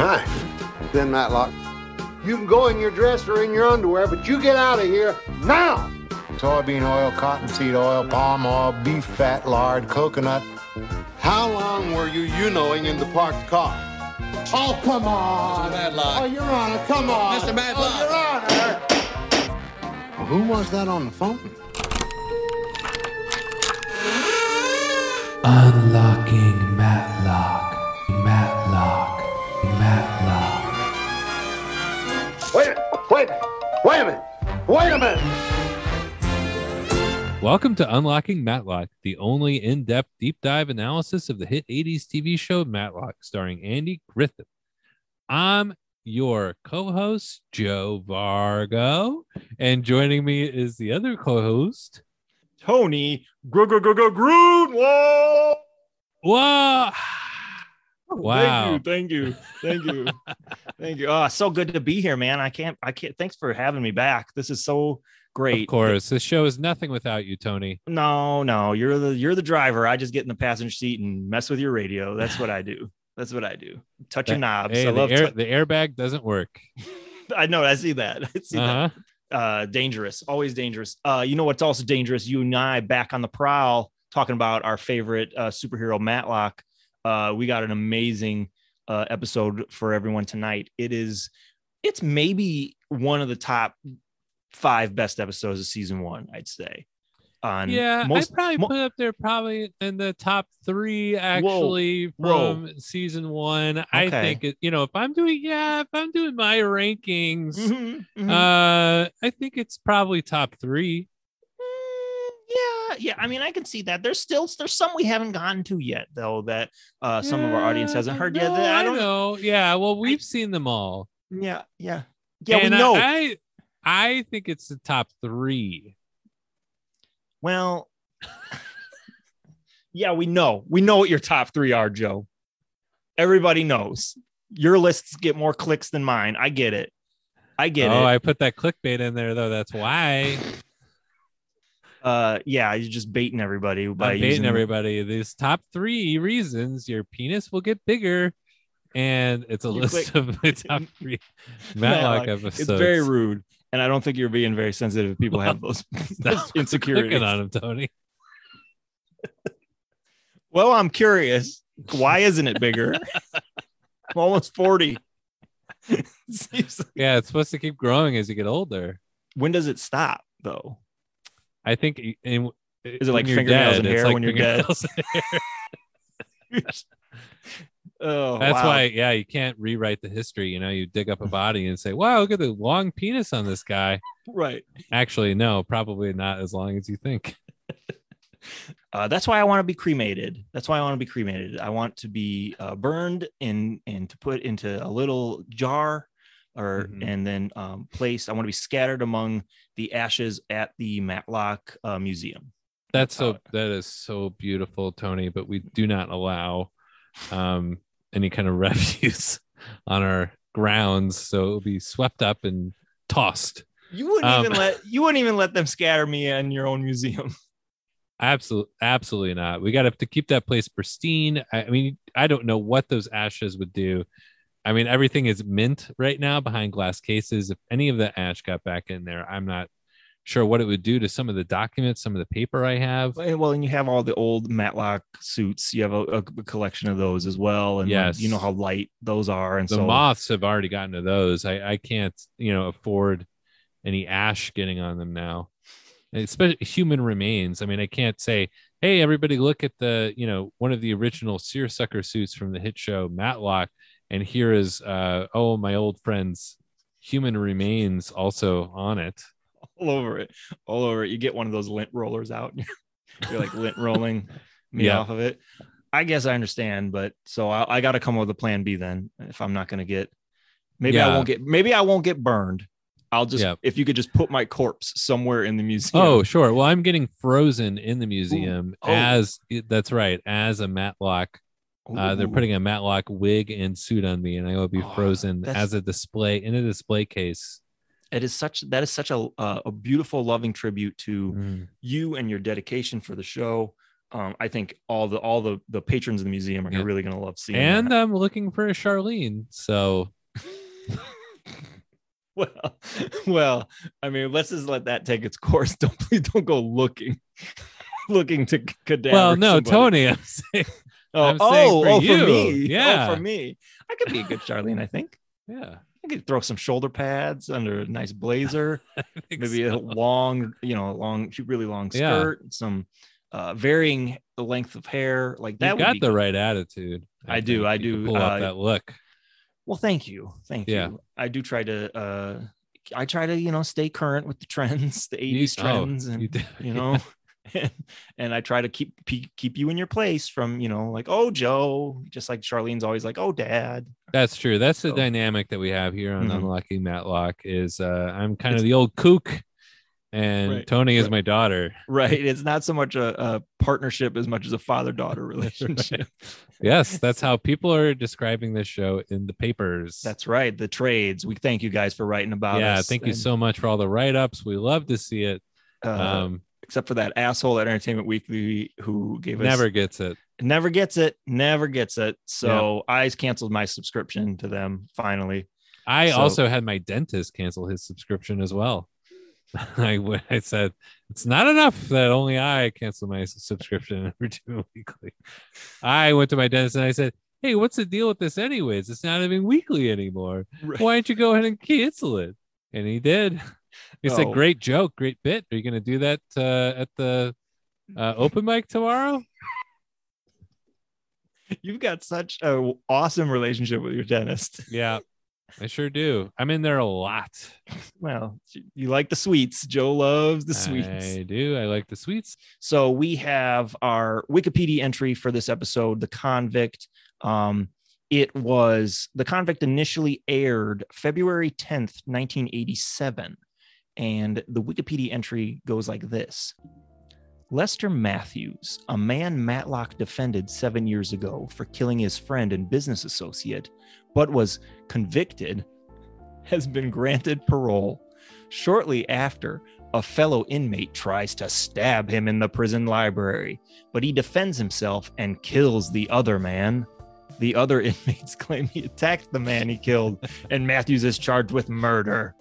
Hi. Ben Matlock. You can go in your dress or in your underwear, but you get out of here now! Soybean oil, cottonseed oil, palm oil, beef fat, lard, coconut. How long were you you-knowing in the parked car? Oh, come on! Mr. Matlock. Oh, Your Honor, come on! Mr. Matlock! Oh, Your Honor! Well, who was that on the phone? Unlocking Matlock. Matlock. Matlock. Wait a minute! Wait a minute! Wait a minute! Wait a minute! Welcome to Unlocking Matlock, the only in-depth deep dive analysis of the hit 80s TV show Matlock, starring Andy Griffith. I'm your co-host, Joe Vargo, and joining me is the other co-host, Tony Groot. Wow. Wow. Thank you. Thank you. Oh, so good to be here, man. I can't. Thanks for having me back. This is so great. Of course. This show is nothing without you, Tony. No. You're the driver. I just get in the passenger seat and mess with your radio. That's what I do. Touch your knobs. Hey, the airbag doesn't work. I know. I see that. Dangerous, always dangerous. You know what's also dangerous? You and I back on the prowl talking about our favorite superhero Matlock. We got an amazing episode for everyone tonight. It's maybe one of the top 5 best episodes of season 1, I'd say. Put up there probably in the top 3 actually. Whoa. From season 1. Okay. I think it, if I'm doing my rankings, I think it's probably top 3. Yeah. I mean, I can see that. There's some we haven't gotten to yet, though, that some of our audience hasn't heard yet. That I don't know. Yeah. Well, we've seen them all. Yeah. And we know. I think it's the top 3. Well, yeah, we know what your top 3 are, Joe. Everybody knows your lists get more clicks than mine. I get it. Oh, I put that clickbait in there though. That's why. You're just baiting everybody by using everybody. These top 3 reasons your penis will get bigger. And it's a list of the top 3 Matlock episodes. It's very rude. And I don't think you're being very sensitive if people have those insecurities. On him, Tony. Well, I'm curious. Why isn't it bigger? I'm almost 40. It's supposed to keep growing as you get older. When does it stop, though? I think. Is it like fingernails and hair when you're dead? Oh, that's why. Yeah, you can't rewrite the history. You dig up a body and say, "Wow, look at the long penis on this guy." Right. Actually, no, probably not as long as you think. That's why I want to be cremated. I want to be burned and to put into a little jar, and then placed. I want to be scattered among the ashes at the Matlock Museum. That is so beautiful, Tony. But we do not allow any kind of refuse on our grounds, so it'll be swept up and tossed. You wouldn't even let them scatter me in your own museum. Absolutely not. We got to keep that place pristine. I mean, I don't know what those ashes would do. I mean, everything is mint right now behind glass cases. If any of the ash got back in there, I'm not sure what it would do to some of the documents, some of the paper I have. Well, and you have all the old Matlock suits. You have a collection of those as well. And yes, you know how light those are. And the moths have already gotten to those. I can't, afford any ash getting on them now. Especially human remains. I mean, I can't say, "Hey, everybody, look at the, one of the original seersucker suits from the hit show Matlock, and here is my old friend's human remains also on it." All over it. You get one of those lint rollers out. You're like lint rolling me off of it. I guess I understand, but so I got to come up with a plan B then. If I'm not going to get, maybe I won't get burned. I'll just, if you could just put my corpse somewhere in the museum. Oh, sure. Well, I'm getting frozen in the museum as a Matlock. They're putting a Matlock wig and suit on me, and I will be frozen as a display in a display case. That is such a beautiful, loving tribute to you and your dedication for the show. I think all the patrons of the museum are really going to love seeing. And that. I'm looking for a Charlene. So, well, I mean, let's just let that take its course. Please don't go looking to cadaver. Well, no, somebody. Tony, I'm saying, for me, for me, I could be a good Charlene. I think, I could throw some shoulder pads under a nice blazer, maybe a long, really long skirt, some. Varying length of hair, like that. You got the right attitude. I do. Pull out that look. Well, thank you. I try to, stay current with the trends, the 80s trends, and and I try to keep you in your place from, oh, Joe, just like Charlene's always like, oh, Dad. That's true. That's the dynamic that we have here on Unlocking Matlock. Is I'm kind of the old kook. And Tony is my daughter. Right. It's not so much a partnership as much as a father-daughter relationship. Yes, that's how people are describing this show in the papers. That's right. The trades. We thank you guys for writing about us. Yeah, thank you so much for all the write-ups. We love to see it. Except for that asshole at Entertainment Weekly who gave us... Never gets it. So I canceled my subscription to them, finally. I also had my dentist cancel his subscription as well. I said it's not enough that only I cancel my subscription for two weekly. I went to my dentist and I said, "Hey, what's the deal with this? Anyways, it's not even weekly anymore. Right. Why don't you go ahead and cancel it?" And he did. He said, "Great joke, great bit. Are you going to do that at the open mic tomorrow?" You've got such an awesome relationship with your dentist. Yeah. I sure do. I'm in there a lot. Well, you like the sweets. Joe loves the sweets. I do. I like the sweets. So we have our Wikipedia entry for this episode, The Convict. It was The Convict initially aired February 10th, 1987. And the Wikipedia entry goes like this. Lester Matthews, a man Matlock defended 7 years ago for killing his friend and business associate, but was convicted, has been granted parole. Shortly after, a fellow inmate tries to stab him in the prison library, but he defends himself and kills the other man. The other inmates claim he attacked the man he killed, and Matthews is charged with murder.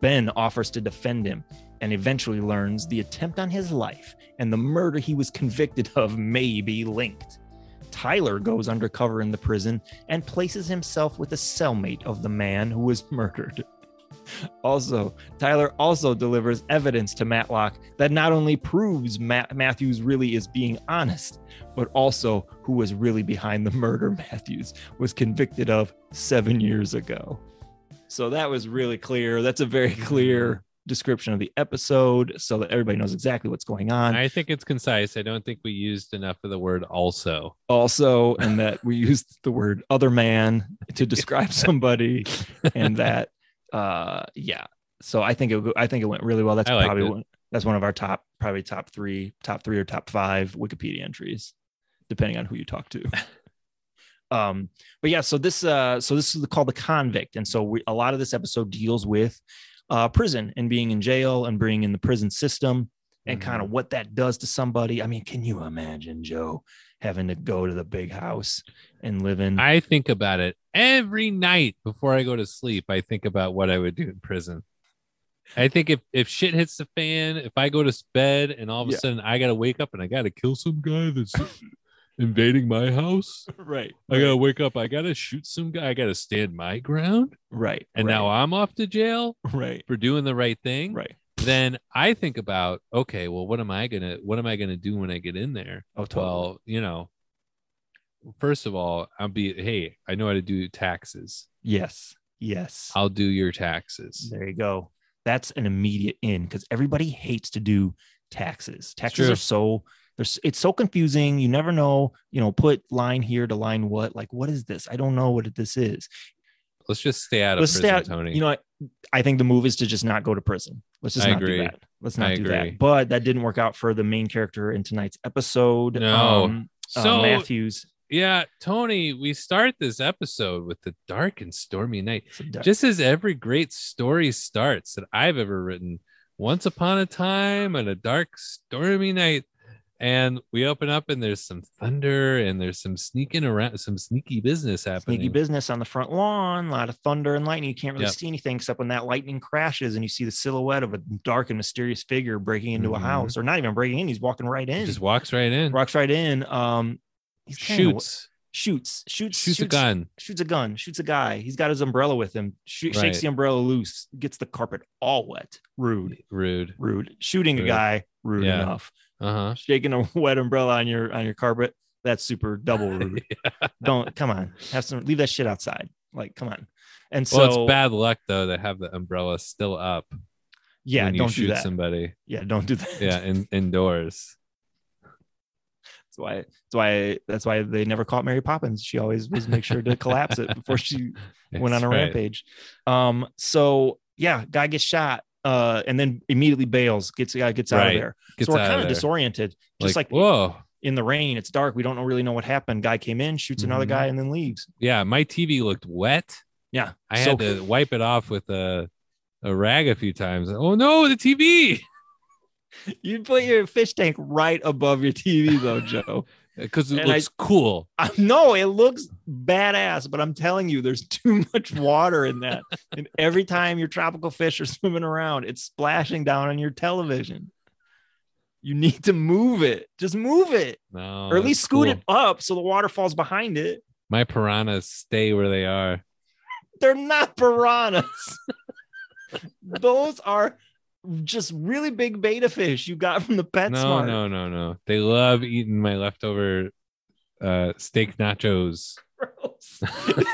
Ben offers to defend him, and eventually learns the attempt on his life and the murder he was convicted of may be linked. Tyler goes undercover in the prison and places himself with a cellmate of the man who was murdered. Also, Tyler also delivers evidence to Matlock that not only proves Matthews really is being honest, but also who was really behind the murder Matthews was convicted of 7 years ago. So that was really clear. That's a very clear description of the episode so that everybody knows exactly what's going on. I think it's concise. I don't think we used enough of the word also, and that we used the word other man to describe somebody, and that so I think it went really well. That's probably one of our top three or top five Wikipedia entries, depending on who you talk to. But yeah, so this is called The Convict, and so a lot of this episode deals with prison and being in jail and bringing in the prison system and kind of what that does to somebody. I mean, can you imagine Joe having to go to the big house and live in? I think about it every night before I go to sleep. I think about what I would do in prison. I think if shit hits the fan, if I go to bed and all of a sudden I got to wake up and I got to kill some guy that's invading my house. Right. I got to wake up. I got to shoot some guy. I got to stand my ground. Right. And now I'm off to jail. Right. For doing the right thing. Right. Then I think about, okay, well, what am I going to do when I get in there? Oh, totally. Well, first of all, hey, I know how to do taxes. Yes. I'll do your taxes. There you go. That's an immediate in, because everybody hates to do taxes. Taxes are so... It's so confusing. You never know, put line here to line what, like, what is this? I don't know what this is. Let's just stay out of prison, Tony. I think the move is to just not go to prison. Let's just not do that. Let's not do that. But that didn't work out for the main character in tonight's episode. No. Matthews. Yeah, Tony, we start this episode with the dark and stormy night. Just as every great story starts that I've ever written, once upon a time on a dark, stormy night, And we open up and there's some thunder and there's some sneaking around, some sneaky business happening. Sneaky business on the front lawn, a lot of thunder and lightning. You can't really see anything except when that lightning crashes and you see the silhouette of a dark and mysterious figure breaking into a house, or not even breaking in. He's walking right in. He just walks right in. Walks right in. He's shoots a gun. Shoots a gun. Shoots a guy. He's got his umbrella with him. Shakes the umbrella loose. Gets the carpet all wet. Rude. Shooting a guy. Rude enough. Shaking a wet umbrella on your carpet, that's super double rude. Don't come on, have some, leave that shit outside, like come on. And so, well, it's bad luck though to have the umbrella still up when don't shoot somebody. Don't do that. Indoors. That's why they never caught Mary Poppins. She always was make sure to collapse it before she went on a rampage. Guy gets shot, and then immediately bails, gets out of there. So we're kind of disoriented, just like whoa, in the rain, it's dark, we don't really know what happened. Guy came in, shoots another guy, and then leaves. My TV looked wet. I had to wipe it off with a rag a few times. Oh no, the TV. You put your fish tank right above your TV though, Joe. Because it looks cool. No, it looks badass, but I'm telling you, there's too much water in that. And every time your tropical fish are swimming around, it's splashing down on your television. You need to move it. Just move it. No, or at least scoot it up so the water falls behind it. My piranhas stay where they are. They're not piranhas. Those are just really big beta fish you got from the PetSmart. No. They love eating my leftover steak nachos. Gross.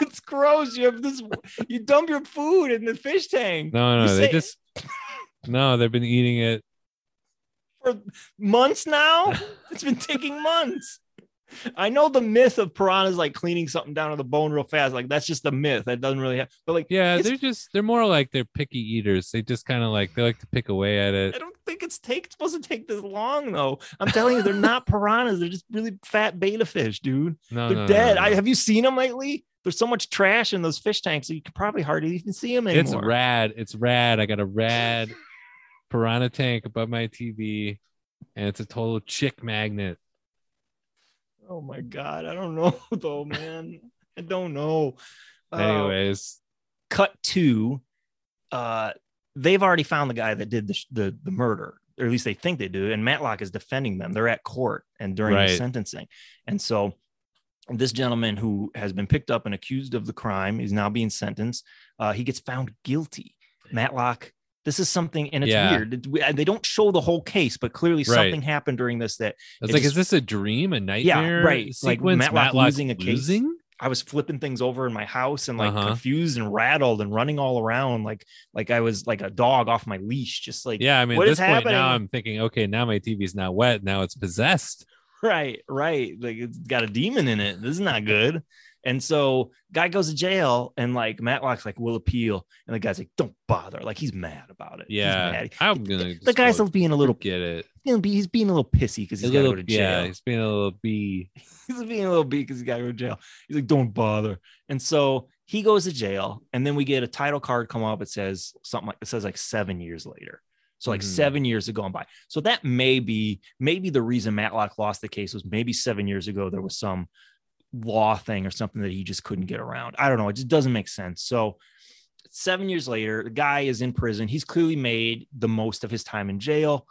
It's gross. You have this. You dump your food in the fish tank. No. They've been eating it for months now. It's been taking months. I know the myth of piranhas like cleaning something down to the bone real fast. Like that's just a myth. That doesn't really happen. But like, yeah, they're more like they're picky eaters. They just kind of like, they like to pick away at it. I don't think it's supposed to take this long though. I'm telling you, they're not piranhas. They're just really fat beta fish, dude. They're dead. No. Have you seen them lately? There's so much trash in those fish tanks that you can probably hardly even see them anymore. It's rad. I got a rad piranha tank above my TV and it's a total chick magnet. Oh my God. I don't know though, man. I don't know. Anyways, cut to, they've already found the guy that did the murder, or at least they think they do. And Matlock is defending them. They're at court and during the sentencing. And so this gentleman who has been picked up and accused of the crime is now being sentenced. He gets found guilty. Matlock. This is something, and it's weird. They don't show the whole case, but clearly something happened during this that it's like, is this a dream, a nightmare? Yeah, right. Sequence? Like Matlock losing a case. I was flipping things over in my house and like confused and rattled and running all around like I was like a dog off my leash, just like I mean, at this point now I'm thinking, okay, now my TV's not wet, now it's possessed. Right. Like it's got a demon in it. This is not good. And so guy goes to jail and like Matlock's like, we'll appeal. And the guy's like, don't bother. Like he's mad about it. Yeah. I'm gonna the guy's being a little get it. He's being a little pissy because he's got to go to jail. Yeah, he's being a little B. He's being a little B because he's got to go to jail. He's like, don't bother. And so he goes to jail. And then we get a title card come up. It says something like 7 years later. So like 7 years ago gone by. So that may be the reason Matlock lost the case was maybe 7 years ago there was some law thing or something that he just couldn't get around. I don't know. It just doesn't make sense. So 7 years later, the guy is in prison. He's clearly made the most of his time in jail.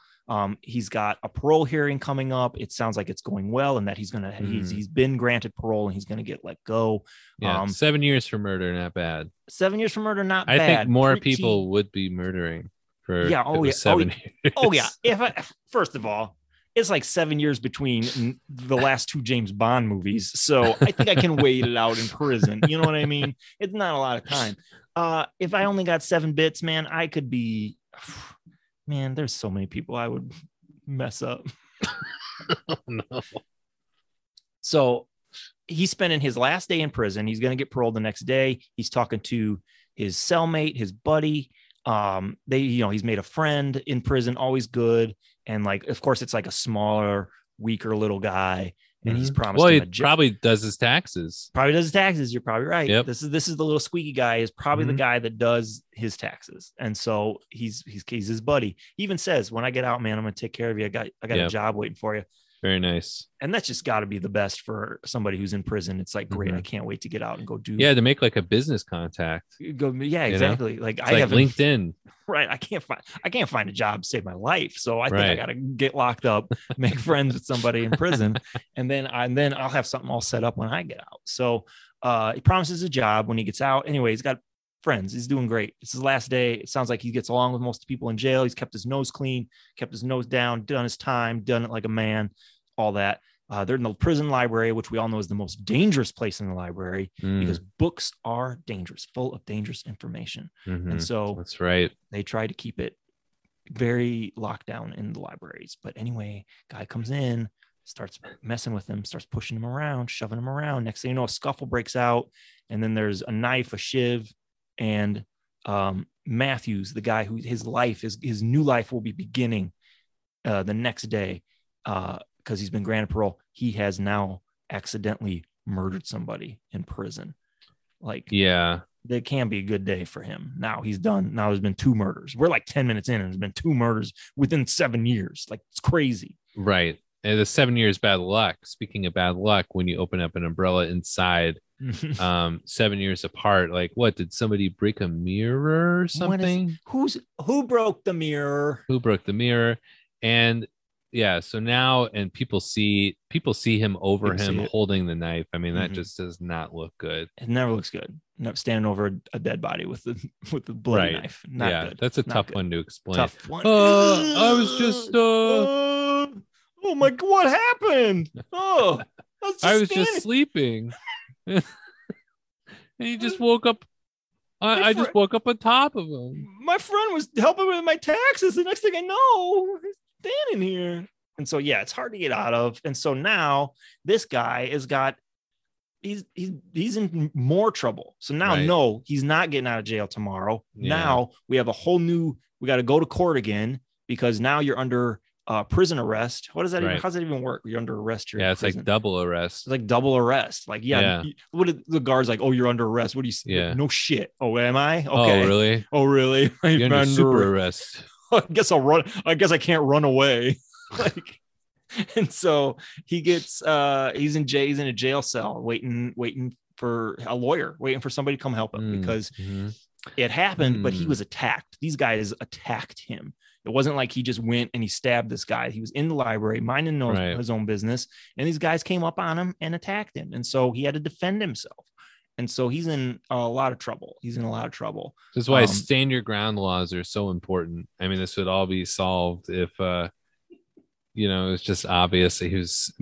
He's got a parole hearing coming up. It sounds like it's going well and that he's going to, he's been granted parole and he's going to get let go. 7 years for murder. Not bad. 7 years for murder. Not bad. I think more people would be murdering for 7 years. Oh yeah. First of all, it's like 7 years between the last two James Bond movies. So I think I can wait it out in prison. You know what I mean? It's not a lot of time. If I only got 7 bits, man, I could be, man, there's so many people I would mess up. Oh, no. So he's spending his last day in prison. He's going to get paroled the next day. He's talking to his cellmate, his buddy. He's made a friend in prison, always good. And like, of course, it's like a smaller, weaker little guy. And he's promised. Well, he probably does his taxes. You're probably right. Yep. This is the little squeaky guy is probably the guy that does his taxes. And so he's his buddy. He even says, when I get out, man, I'm going to take care of you. I got a job waiting for you. Very nice. And that's just got to be the best for somebody who's in prison. It's like, great. Mm-hmm. I can't wait to get out and go do. Yeah. To make like a business contact. Go. Yeah, exactly. You know? Like it's I have LinkedIn. Right. I can't find a job to save my life. So I think I got to get locked up, make friends with somebody in prison. And then I'll have something all set up when I get out. So he promises a job when he gets out. Anyway, he's got friends. He's doing great. It's his last day. It sounds like he gets along with most people in jail. He's kept his nose clean, kept his nose down, done his time, done it like a man. All that. They're in the prison library, which we all know is the most dangerous place in the library because books are dangerous, full of dangerous information. Mm-hmm. And so that's right. They try to keep it very locked down in the libraries. But anyway, guy comes in, starts messing with him, starts pushing him around, shoving him around. Next thing you know, a scuffle breaks out. And then there's a knife, a shiv, and Matthews, the guy who his new life will be beginning the next day. Because he's been granted parole, he has now accidentally murdered somebody in prison. Like, yeah, that can't be a good day for him. Now he's done. Now there's been 2 murders. We're like 10 minutes in, and there's been 2 murders within 7 years. Like, it's crazy. Right. And the 7 years bad luck. Speaking of bad luck, when you open up an umbrella inside, 7 years apart, like, what, did somebody break a mirror or something? Who broke the mirror? And yeah. So now, and people see him over him holding the knife. I mean, that just does not look good. It never looks good. Standing over a dead body with the bloody knife. Not good. That's a tough one to explain. Tough one. I was just. Oh my God! What happened? Oh, I was just sleeping, and he just woke up. I just woke up on top of him. My friend was helping with my taxes. The next thing I know. Standing here. And so yeah, it's hard to get out of. And so now this guy has got he's in more trouble. So now no, he's not getting out of jail tomorrow. Yeah. Now we have a whole new, we got to go to court again because now you're under prison arrest. What does that even, how does that even work? You're under arrest. You're it's prison. Like double arrest. It's like double arrest. Like, what did the guard's like, oh, you're under arrest. What do you say? Yeah. No shit. Oh, am I? Okay. Oh, really? You're under super arrest. I guess I can't run away. Like, and so he gets he's in a jail cell waiting for a lawyer, waiting for somebody to come help him because it happened, but he was attacked. These guys attacked him. It wasn't like he just went and he stabbed this guy. He was in the library, minding his own business, and these guys came up on him and attacked him. And so he had to defend himself. And so he's in a lot of trouble. That's why stand your ground laws are so important. I mean, this would all be solved if, it's just obvious that he was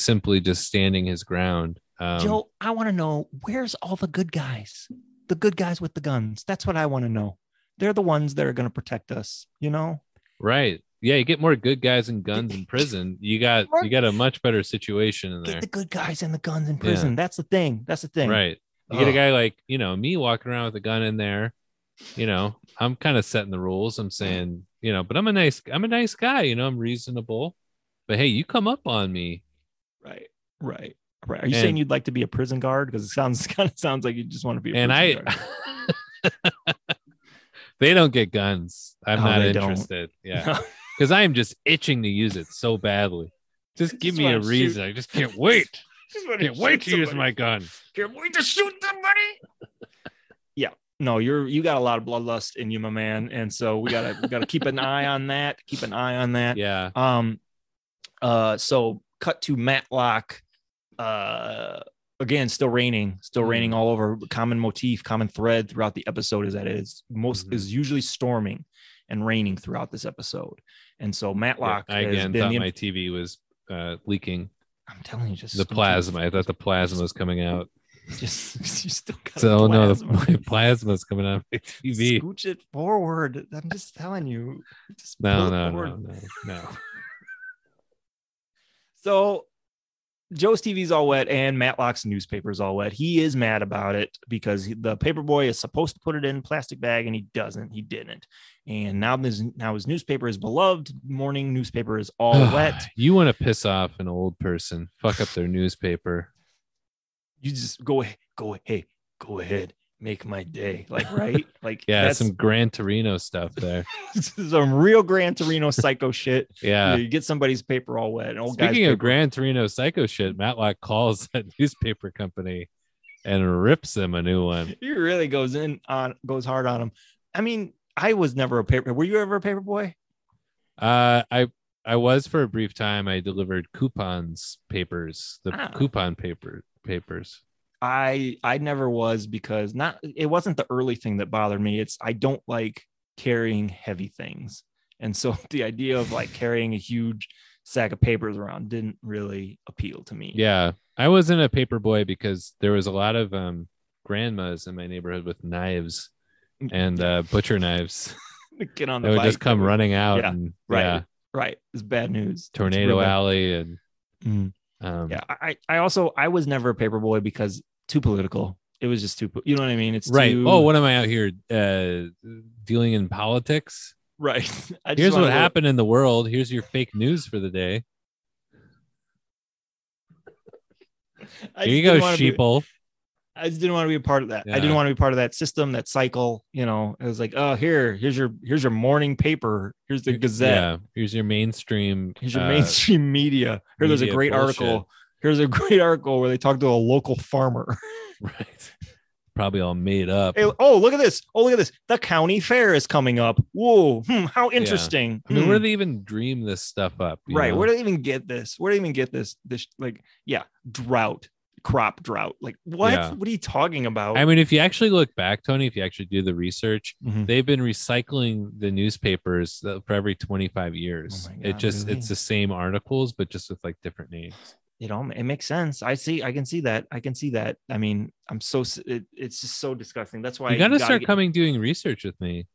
simply just standing his ground. Joe, I want to know, where's all the good guys with the guns? That's what I want to know. They're the ones that are going to protect us, you know? Right. Yeah, you get more good guys and guns in prison. You got a much better situation in there. Get the good guys and the guns in prison. Yeah. That's the thing. Right. You get a guy like, me walking around with a gun in there. I'm kind of setting the rules. I'm saying, but I'm a nice guy. I'm reasonable. But hey, you come up on me. Right. Are you saying you'd like to be a prison guard? Because it sounds like you just want to be a prison guard. They don't get guns. I'm not interested. Yeah. No. Because I am just itching to use it so badly. Just give me a reason. I just can't wait. Can't wait to use my gun. Can't wait to shoot somebody. Yeah. No, you got a lot of bloodlust in you, my man. And so we gotta keep an eye on that. Yeah. So cut to Matlock. Again, still raining all over. Common motif, common thread throughout the episode is that it is usually storming and raining throughout this episode. And so Matlock, I thought my TV was leaking. I'm telling you, just the plasma. I thought the plasma was coming out. Just you still got so plasma. No, my plasma is coming out of my TV. Scooch it forward. I'm just telling you. Just no. So Joe's TV's all wet and Matlock's newspaper's all wet. He is mad about it because the paper boy is supposed to put it in a plastic bag and he didn't. And now his newspaper, his beloved morning newspaper, is all wet. You want to piss off an old person, fuck up their newspaper. You just go ahead, make my day. Like, right? Like, yeah, that's some Gran Torino stuff there. Some real Gran Torino psycho shit. Yeah. You know, you get somebody's paper all wet. Speaking of Gran Torino psycho shit, Matlock calls that newspaper company and rips him a new one. He really goes hard on him. I mean, I was never a paper. Were you ever a paper boy? I was for a brief time. I delivered coupon papers. I never was, because it wasn't the early thing that bothered me. I don't like carrying heavy things. And so the idea of like carrying a huge sack of papers around didn't really appeal to me. Yeah. I wasn't a paper boy because there was a lot of grandmas in my neighborhood with knives and butcher knives. Get on the bike. Would just come running out. Yeah, and, right. Yeah. Right. It's bad news. Tornado Alley. And I was never a paper boy because too political. It was just too, you know what I mean? It's right. Too... Oh, what am I out here dealing in politics? Right. Here's what happened in the world. Here's your fake news for the day. Here you go, sheeple. I just didn't want to be a part of that. Yeah. I didn't want to be part of that system, that cycle. You know, it was like, oh, here's your morning paper. Here's the Gazette. Yeah. Here's your mainstream media. Here, there's a great article. Here's a great article where they talk to a local farmer. Right. Probably all made up. Hey, oh, look at this. Oh, look at this. The county fair is coming up. Whoa. How interesting. Yeah. I mean, where do they even dream this stuff up? Right. Know? Where do they even get this? This, like, yeah, drought. Crop drought, like what? Yeah. What are you talking about? I mean, if you actually look back, Tony, if you actually do the research, they've been recycling the newspapers for every 25 years. Oh my God, it's the same articles, but just with like different names. It makes sense. I can see that. I mean, it's just so disgusting. That's why you gotta start doing research with me.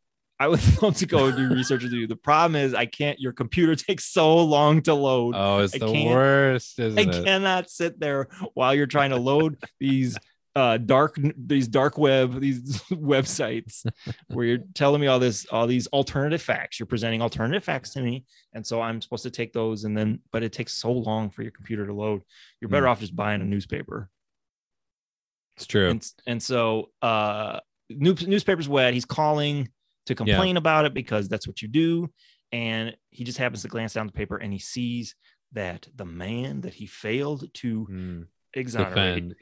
I would love to go do research with you. The problem is I can't. Your computer takes so long to load. Oh, it's the worst, isn't it? I cannot sit there while you're trying to load these dark web websites where you're telling me all these alternative facts. You're presenting alternative facts to me, and so I'm supposed to take those but it takes so long for your computer to load. You're better off just buying a newspaper. It's true. And so newspaper's wet. He's calling to complain about it because that's what you do. And he just happens to glance down the paper and he sees that the man that he failed to defend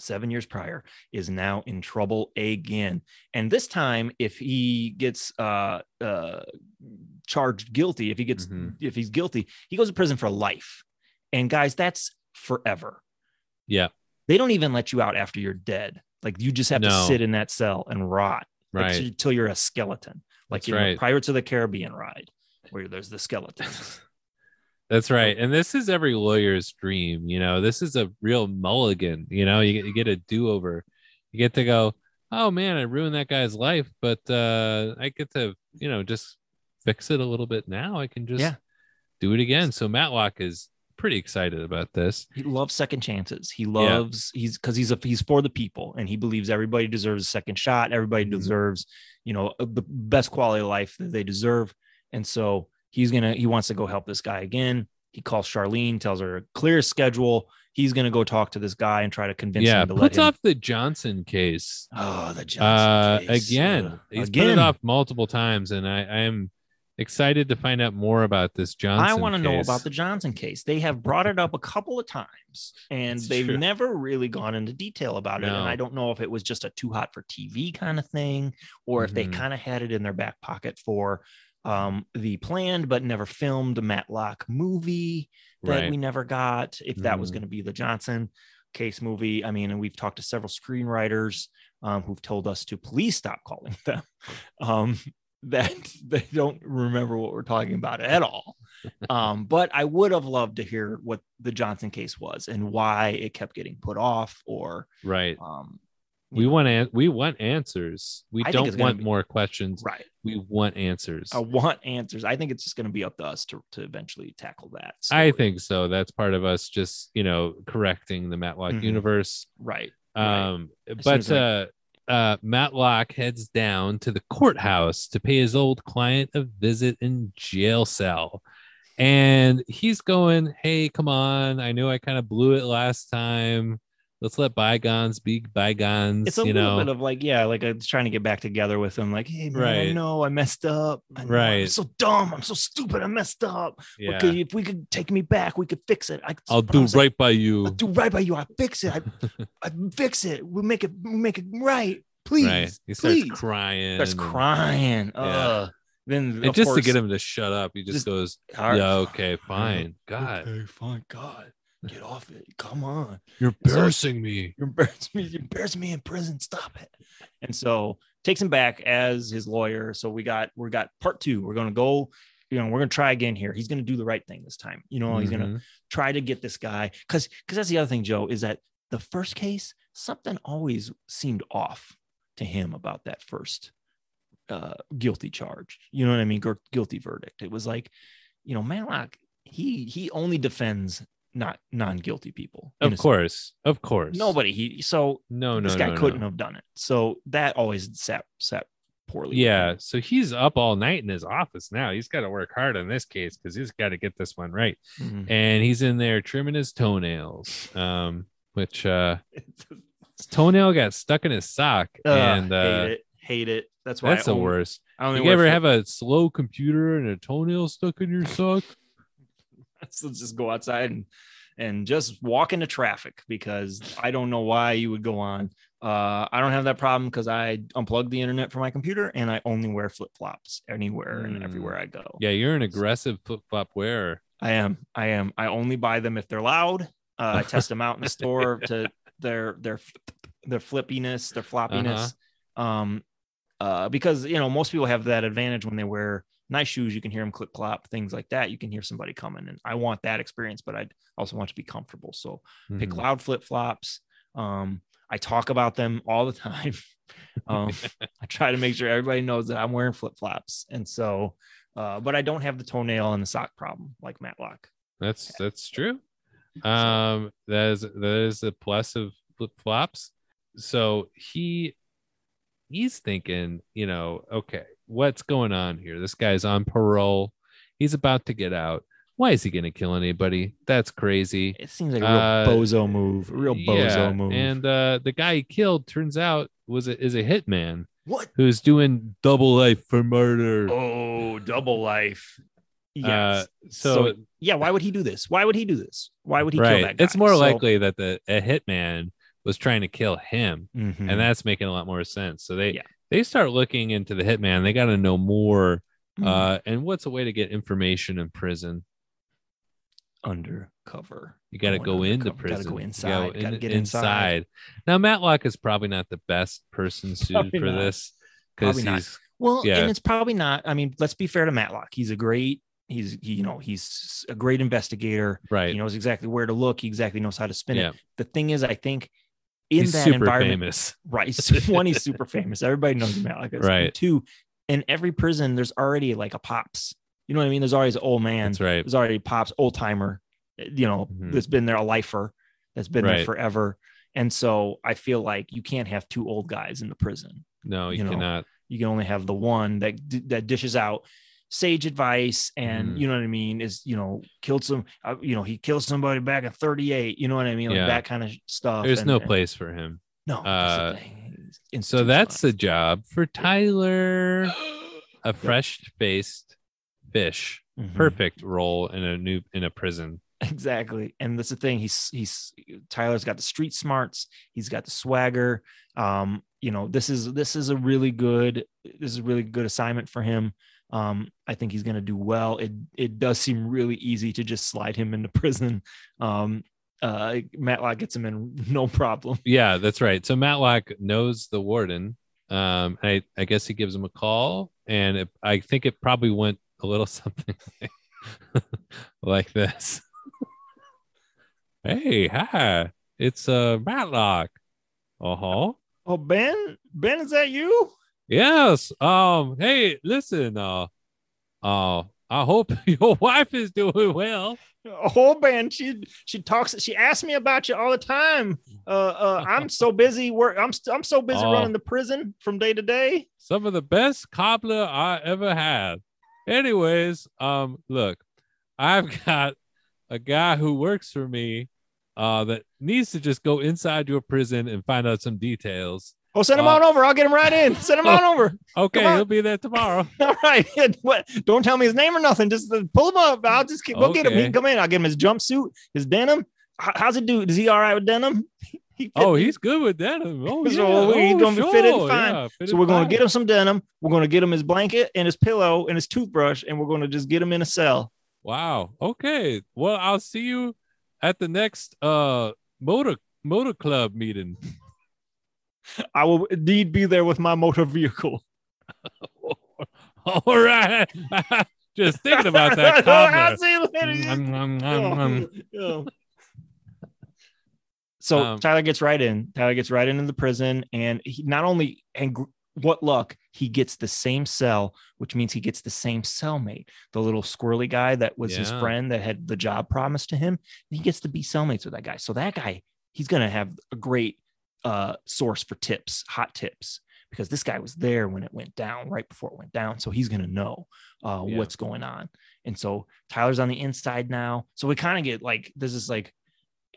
7 years prior is now in trouble again. And this time, if he gets charged guilty, if he's guilty, he goes to prison for life. And guys, that's forever. Yeah. They don't even let you out after you're dead. Like you just have to sit in that cell and rot. Right. Until you're a skeleton, like you know, Pirates of the Caribbean ride where there's the skeletons. That's right. And this is every lawyer's dream. You know, this is a real mulligan. You know, you get a do-over. You get to go, oh man, I ruined that guy's life, but I get to, you know, just fix it a little bit now. I can just do it again. So Matlock is pretty excited about this. He loves second chances. He's for the people, and he believes everybody deserves a second shot. Everybody deserves, you know, the best quality of life that they deserve. And so he wants to go help this guy again. He calls Charlene, tells her a clear schedule. He's going to go talk to this guy and try to convince him to let him off the Johnson case. Oh, the Johnson case. Again. He's put it off multiple times, and I am excited to find out more about this Johnson case. I want to know about the Johnson case. They have brought it up a couple of times, and they've never really gone into detail about it. And I don't know if it was just a too hot for TV kind of thing, or if they kind of had it in their back pocket for the planned but never filmed Matlock movie that we never got, if that was going to be the Johnson case movie. I mean, and we've talked to several screenwriters who've told us to please stop calling them that they don't remember what we're talking about at all. But I would have loved to hear what the Johnson case was and why it kept getting put off, or we want answers. We don't want more questions. Right. We want answers. I want answers. I think it's just going to be up to us to eventually tackle that story. I think so. That's part of us just, you know, correcting the Matlock universe. Right. Matlock heads down to the courthouse to pay his old client a visit in jail cell. And he's going, hey, come on. I know I kind of blew it last time. let's let bygones be bygones. It's a little bit of like, yeah, like I'm trying to get back together with him. Like, hey, man, I know I messed up. I know, I'm so dumb. I'm so stupid. I messed up. Yeah. Okay, if we could take me back, we could fix it. I'll do right by you. I'll do right by you. I'll fix it. I fix it. We'll make it right. Please. Right. He starts crying. Yeah. Then and just to get him to shut up, he just goes, yeah, okay, fine. God. Okay, fine. God. Get off it. Come on. You're embarrassing me. You're embarrassing me. You embarrassed me in prison. Stop it. And so takes him back as his lawyer. So we got part two. We're going to go, we're going to try again here. He's going to do the right thing this time. He's going to try to get this guy. Cause that's the other thing, Joe, is that the first case, something always seemed off to him about that first guilty charge. You know what I mean? Guilty verdict. It was like, Matlock, he only defends not non-guilty people, innocent. Of course nobody this guy couldn't have done it, so that always sat poorly. So he's up all night in his office now. He's got to work hard on this case because he's got to get this one right. And he's in there trimming his toenails, which his toenail got stuck in his sock, and hate it. That's the worst. You ever have a slow computer and a toenail stuck in your sock? So just go outside and just walk into traffic, because I don't know why you would go on. I don't have that problem because I unplug the internet from my computer and I only wear flip-flops anywhere and everywhere I go. Yeah, you're an aggressive flip-flop wearer. I am. I only buy them if they're loud. I test them out in the store to their flippiness, their floppiness. Because, most people have that advantage when they wear nice shoes. You can hear them clip clop, things like that. You can hear somebody coming, and I want that experience, but I also want to be comfortable. So pick loud flip flops. I talk about them all the time. I try to make sure everybody knows that I'm wearing flip flops. And so, but I don't have the toenail and the sock problem like Matlock. That's true. That is the plus of flip flops. So he's thinking, okay, what's going on here? This guy's on parole. He's about to get out. Why is he going to kill anybody? That's crazy. It seems like a real bozo move. And the guy he killed turns out is a hitman. What? Who's doing double life for murder. Oh, double life. Yes. So yeah, why would he do this? Why would he kill that guy? It's more likely that a hitman was trying to kill him. And that's making a lot more sense. So they start looking into the hitman. They got to know more. And what's a way to get information in prison? Undercover. You got to go into prison. Got to go inside. Got to get inside. Now, Matlock is probably not the best person suited for this. Probably not. And it's probably not. I mean, let's be fair to Matlock. He's a great investigator. Right. He knows exactly where to look. He exactly knows how to spin it. The thing is, I think, he's that super environment, famous. Right? One, he's super famous. Everybody knows him out like this. Right. And two, in every prison, there's already like a pops. You know what I mean? There's always an old man. That's right. There's already pops, old timer. That's been there, a lifer that's been there forever. And so I feel like you can't have two old guys in the prison. No, you cannot. You can only have the one that dishes out sage advice, and you know what I mean, is killed some he killed somebody back in 38, you know what I mean, like that kind of stuff. There's no place for him. No. And so that's the job for Tyler. A fresh-faced fish. Perfect role in a prison. Exactly. And that's the thing, Tyler's got the street smarts, he's got the swagger. This is a really good assignment for him. I think he's going to do well. It does seem really easy to just slide him into prison. Matlock gets him in no problem. Yeah, that's right. So Matlock knows the warden. I guess he gives him a call, and I think it probably went a little something like this. Hey, hi, it's Matlock. Oh, Ben, is that you? Yes. Hey, listen. I hope your wife is doing well. Oh, Ben, she talks. She asks me about you all the time. I'm so busy. I'm so busy running the prison from day to day. Some of the best cobbler I ever had. Anyways, look, I've got a guy who works for me that needs to just go inside your prison and find out some details. Oh, send him on over. I'll get him right in. Send him on over. Okay, he'll be there tomorrow. All right. What? Don't tell me his name or nothing. Just pull him up. I'll just keep, we'll get him. He can come in. I'll get him his jumpsuit, his denim. How's it do? Is he all right with denim? He's good with denim. Oh, yeah. He's going to be fitted fine. Yeah, fitted so we're going to get him some denim. We're going to get him his blanket and his pillow and his toothbrush, and we're going to just get him in a cell. Wow. Okay. Well, I'll see you at the next motor club meeting. I will indeed be there with my motor vehicle. All right. Just thinking about that. I'll see you later. So Tyler gets right in the prison. And he what luck, he gets the same cell, which means he gets the same cellmate. The little squirrely guy that was his friend that had the job promised to him. He gets to be cellmates with that guy. So that guy, he's going to have a great source for tips, hot tips, because this guy was there when it went down, right before it went down. So he's going to know what's going on. And so Tyler's on the inside now. So we kind of get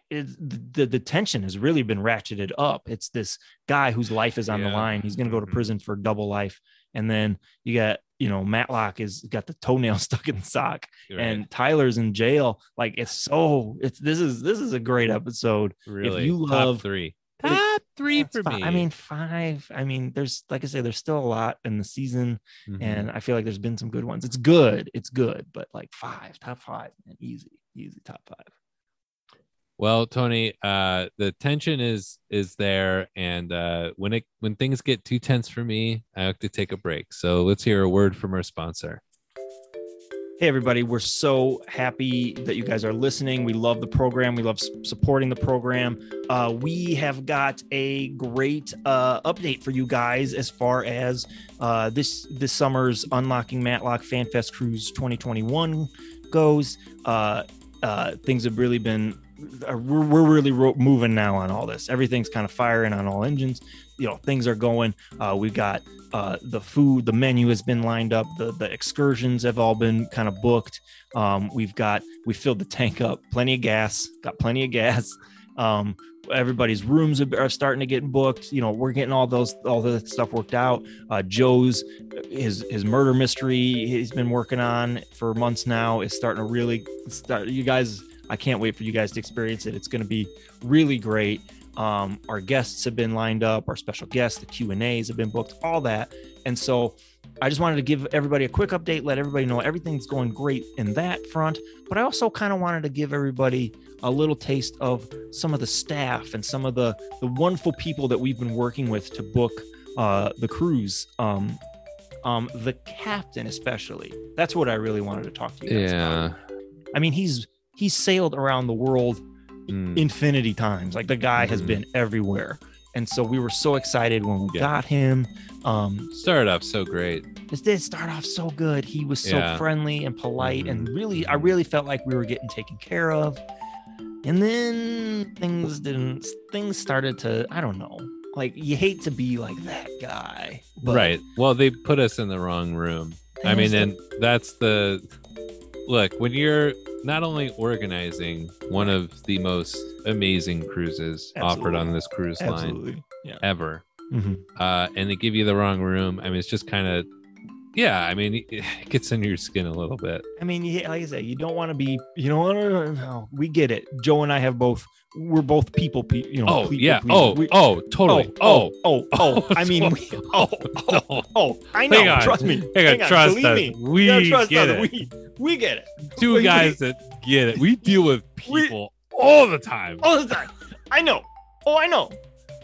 the tension has really been ratcheted up. It's this guy whose life is on the line. He's going to go to prison for double life. And then you got, Matlock is got the toenail stuck in the sock, and Tyler's in jail. Like this is a great episode. Really? If you love top three for me. Five. There's, like I say, there's still a lot in the season, and I feel like there's been some good ones. It's good, but like top five, man. Easy top five. Well, Tony, the tension is there, and when things get too tense for me, I have to take a break. So let's hear a word from our sponsor. Hey, everybody. We're so happy that you guys are listening. We love the program. We love supporting the program. We have got a great update for you guys as far as this summer's Unlocking Matlock Fan Fest Cruise 2021 goes. Things have really been... We're really moving now on all this. Everything's kind of firing on all engines. Things are going. We've got the food, the menu has been lined up. The excursions have all been kind of booked. We filled the tank up. Got plenty of gas. Everybody's rooms are starting to get booked. We're getting all the stuff worked out. Joe's his murder mystery he's been working on for months now is starting to really start. You guys. I can't wait for you guys to experience it. It's going to be really great. Our guests have been lined up, our special guests, the Q&As have been booked, all that. And so I just wanted to give everybody a quick update, let everybody know everything's going great in that front. But I also kind of wanted to give everybody a little taste of some of the staff and some of the wonderful people that we've been working with to book the cruise. The captain, especially. That's what I really wanted to talk to you guys about. He's sailed around the world infinity times. Like the guy has been everywhere. And so we were so excited when we got him. Started off so great. This did start off so good. He was so friendly and polite. And I really felt like we were getting taken care of. And then things started to, I don't know. Like you hate to be like that guy. But right. Well, they put us in the wrong room. Look, when you're not only organizing one of the most amazing cruises offered on this cruise line ever, and they give you the wrong room, it's just kind of, it gets under your skin a little bit. Like I said, we get it. Joe and I have both. We're both people. Totally. I know. Hang on. Trust me. We get it. Two guys that get it. We deal with people all the time. I know.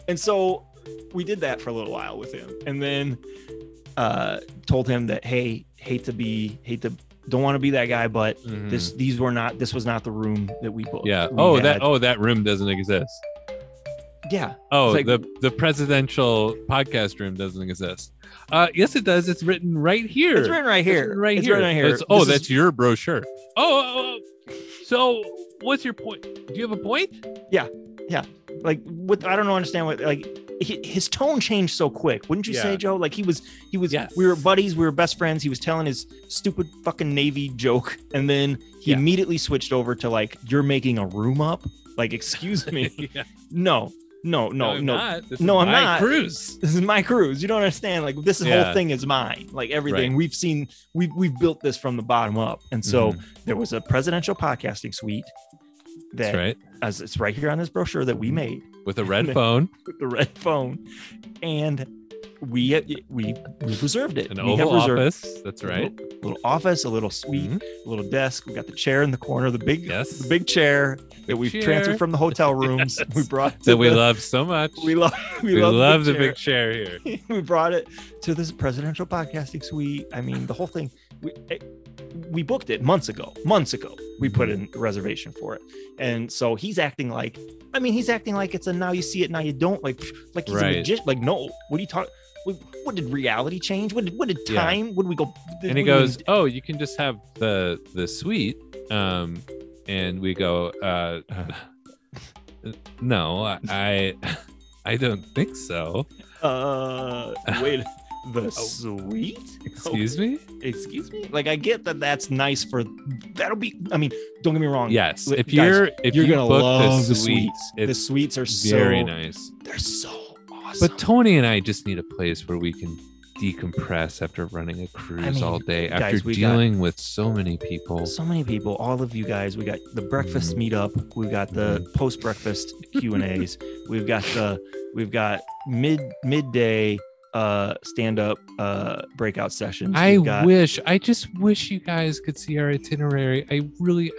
And so we did that for a little while with him, and then told him that, hey, don't want to be that guy, but this was not the room that we booked. Yeah. That room doesn't exist. Yeah. Oh, the presidential podcast room doesn't exist. Yes, it does. It's written right here. It's written right here. That's your brochure. So what's your point? Do you have a point? Yeah. Yeah. His tone changed so quick, wouldn't you say, Joe? Like he was. Yes. We were buddies. We were best friends. He was telling his stupid fucking Navy joke, and then he immediately switched over to like, you're making a room up. Like, excuse me. Yeah. No. I'm not. Cruise. This is my cruise. You don't understand. Like, this whole thing is mine. Like, everything. Right. We've seen, we've built this from the bottom up. And so there was a presidential podcasting suite that, as it's right here on this brochure that we made with a red phone. With the red phone. And we reserved it. An oval office. That's right. A little office, a little suite, a little desk. We got the chair in the corner, the big chair that we've transferred from the hotel rooms. Yes. We brought it we love so much. We love the big chair here. We brought it to this presidential podcasting suite. I mean, the whole thing. We booked it months ago. We put in a reservation for it. And so he's acting like it's a now you see it, now you don't, like he's a magician. Like, no, what are you talking? What did reality change? What did time? What did we go? And he goes, oh, you can just have the suite. And we go, no, I don't think so. Wait. The suite? Excuse me? Like, I get that's nice for, that'll be, I mean, don't get me wrong. Yes. If you're going to love the suites. The suites are so very nice. They're so awesome. But Tony and I just need a place where we can decompress after running a cruise all day, after dealing with so many people. All of you guys. We got the breakfast meetup. We've got the post-breakfast Q&As. We've got midday stand-up breakout sessions. I just wish you guys could see our itinerary. I really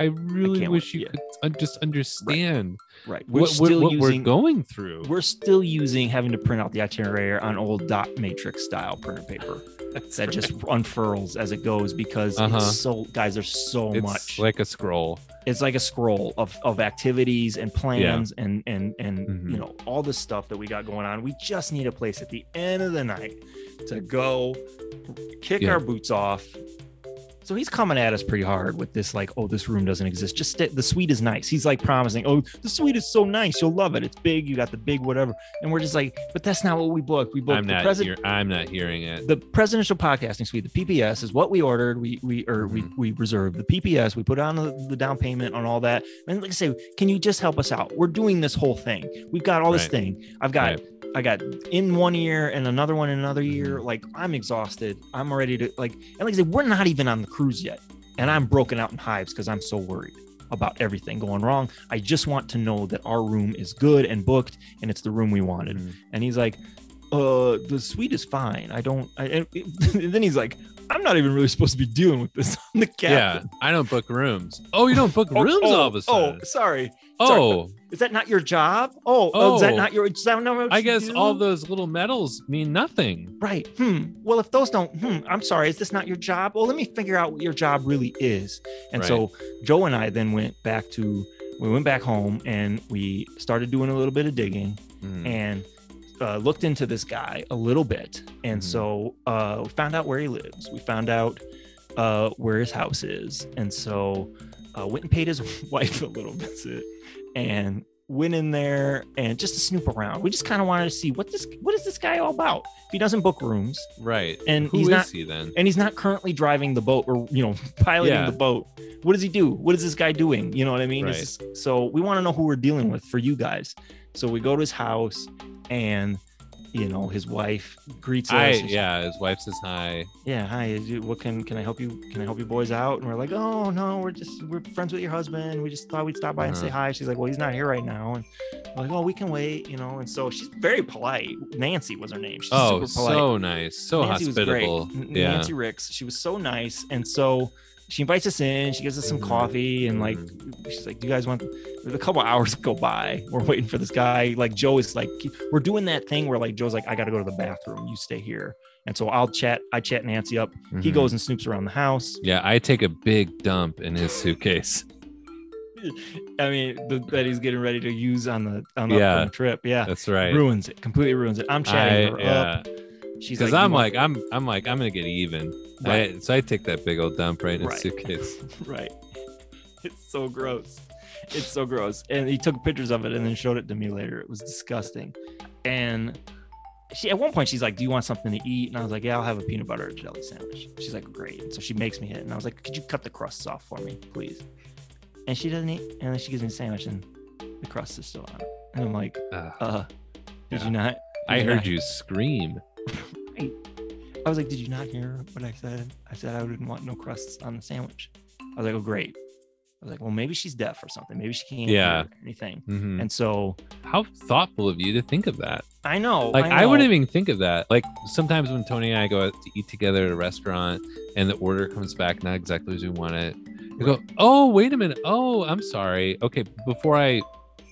wish you could just understand right. We're going through. We're still using having to print out the itinerary on old dot matrix style printer paper that just unfurls as it goes because it's so, guys, there's so it's much like a scroll. It's like a scroll of activities and plans and you know, all this stuff that we got going on. We just need a place at the end of the night to go kick our boots off. So he's coming at us pretty hard with this, like, oh, this room doesn't exist. Just the suite is nice. He's like promising, oh, the suite is so nice. You'll love it. It's big. You got the big whatever. And we're just like, but that's not what we booked. We booked I'm not hearing it. The presidential podcasting suite, the PPS, is what we ordered. We reserved the PPS. We put on the down payment on all that. And like I say, can you just help us out? We're doing this whole thing. We've got all this thing. I got in one ear and another one in another ear. Like, I'm exhausted. I'm ready to, like, and like I said, we're not even on the cruise yet. And I'm broken out in hives because I'm so worried about everything going wrong. I just want to know that our room is good and booked and it's the room we wanted. And he's like, the suite is fine. And then he's like, I'm not even really supposed to be dealing with this. I'm the captain. Yeah, I don't book rooms. Oh, you don't book rooms all of a sudden. Oh, sorry. Oh, is that not your job? Oh, is that not your? I guess all those little medals mean nothing. Right. Well, if those don't, I'm sorry. Is this not your job? Well, let me figure out what your job really is. And so Joe and I then went back home and we started doing a little bit of digging and looked into this guy a little bit. And so we found out where he lives. We found out where his house is. And so went and paid his wife a little visit and went in there and just to snoop around. We just kind of wanted to see what is this guy all about? If he doesn't book rooms. Right. And who is he then? And he's not currently driving the boat or, you know, piloting the boat. What does he do? What is this guy doing? You know what I mean? Right. So we want to know who we're dealing with for you guys. So we go to his house and, you know, his wife greets us. His wife says hi. Yeah, hi. What can I help you? Can I help you boys out? And we're like, oh no, we're friends with your husband. We just thought we'd stop by and say hi. She's like, well, he's not here right now. And we're like, well, we can wait, you know. And so she's very polite. Nancy was her name. She's super polite. So nice, so Nancy hospitable. Was great. Yeah. Nancy Ricks. She was so nice, and so she invites us in. She gives us some coffee and like she's like, do you guys want? A couple hours go by. We're waiting for this guy. Like Joe is like, we're doing that thing where like Joe's like, I got to go to the bathroom. You stay here. And so I chat Nancy up. He goes and snoops around the house. Yeah, I take a big dump in his suitcase. I mean, that he's getting ready to use on the trip. Yeah, that's right. Ruins it. Completely ruins it. I'm chatting her up. She's like, I'm gonna get even. Right. So I take that big old dump right in his suitcase. Right. It's so gross. And he took pictures of it and then showed it to me later. It was disgusting. And she, at one point, she's like, do you want something to eat? And I was like, yeah, I'll have a peanut butter and jelly sandwich. She's like, great. And so she makes me it. And I was like, could you cut the crusts off for me, please? And she doesn't eat. And then she gives me a sandwich. And the crust is still on. And I'm like, did you not? I heard you scream. I was like, did you not hear what I said? I said I wouldn't want no crusts on the sandwich. I was like, oh, great. I was like, well, maybe she's deaf or something. Maybe she can't hear anything. Mm-hmm. And so, how thoughtful of you to think of that. I know. Like, I wouldn't even think of that. Like, sometimes when Tony and I go out to eat together at a restaurant and the order comes back not exactly as we want it, we go, oh, wait a minute. Oh, I'm sorry. Okay, before I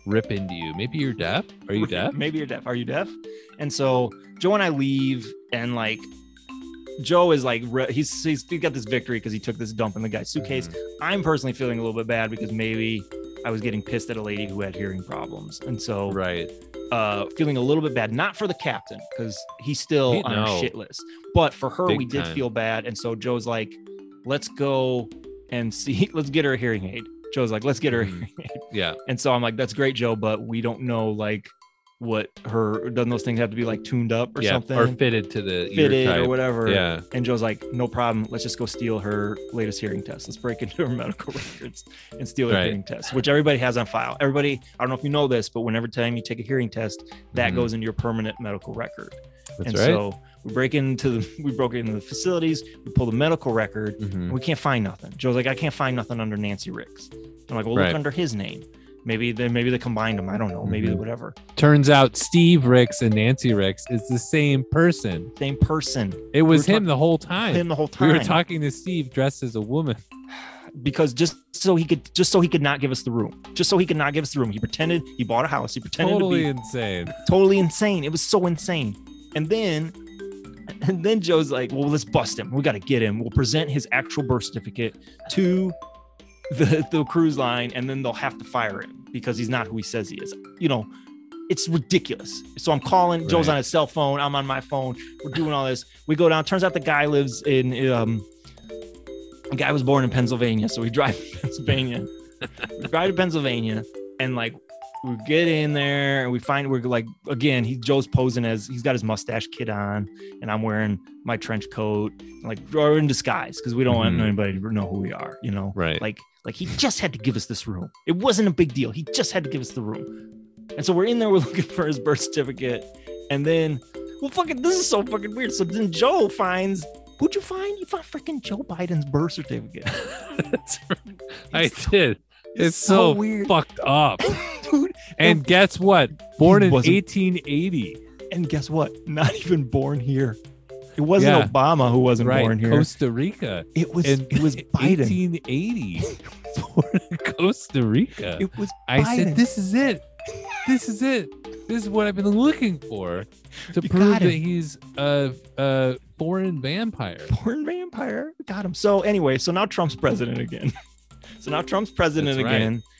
rip into you, maybe you're deaf. Are you deaf? Maybe you're deaf. Are you deaf? And so, Joe and I leave, and like, Joe is like, he's got this victory because he took this dump in the guy's suitcase. Mm-hmm. I'm personally feeling a little bit bad because maybe I was getting pissed at a lady who had hearing problems. And so feeling a little bit bad, not for the captain because he's still on our shit list, but for her, we did feel bad. And so Joe's like, let's go and see, let's get her a hearing aid. Joe's like, let's get her a hearing aid. Yeah. And so I'm like, that's great, Joe, but we don't know, like, what her doesn't those things have to be like tuned up or something or fitted to the fitted ear type. Or whatever. Yeah. And Joe's like, no problem. Let's just go steal her latest hearing test. Let's break into her medical records and steal her hearing test, which everybody has on file. Everybody, I don't know if you know this, but whenever time you take a hearing test, that goes into your permanent medical record. That's and right. So we broke into the facilities, we pull the medical record, and we can't find nothing. Joe's like, I can't find nothing under Nancy Ricks. I'm like, well, look under his name. Maybe they combined them. I don't know. Maybe whatever. Turns out Steve Ricks and Nancy Ricks is the same person. Same person. It was him the whole time. We were talking to Steve dressed as a woman. Because just so he could not give us the room. He pretended he bought a house. He pretended to be insane. Totally insane. It was so insane. And then Joe's like, well, let's bust him. We got to get him. We'll present his actual birth certificate to the cruise line, and then they'll have to fire him because he's not who he says he is. You know, it's ridiculous. So I'm calling. Joe's on his cell phone. I'm on my phone. We're doing all this. We go down. Turns out the guy lives in. The guy was born in Pennsylvania, so we drive to Pennsylvania. And like we get in there and we find we're like again. Joe's posing as he's got his mustache kit on, and I'm wearing my trench coat. Like we're in disguise because we don't want anybody to know who we are. You know, right? Like he just had to give us this room. It wasn't a big deal. He just had to give us the room. And so we're in there, we're looking for his birth certificate. And then, well, fucking, this is so fucking weird. So then Joe finds, who'd you find? You found freaking Joe Biden's birth certificate. I did. It's so weird. Fucked up. Dude. And guess what? Born in 1880. And guess what? Not even born here. It wasn't Obama who wasn't born here. Costa Rica. It was Biden. 1880. Costa Rica. It was Biden. I said, this is it. This is what I've been looking for to prove that he's a foreign vampire. Got him. So anyway, now Trump's president again.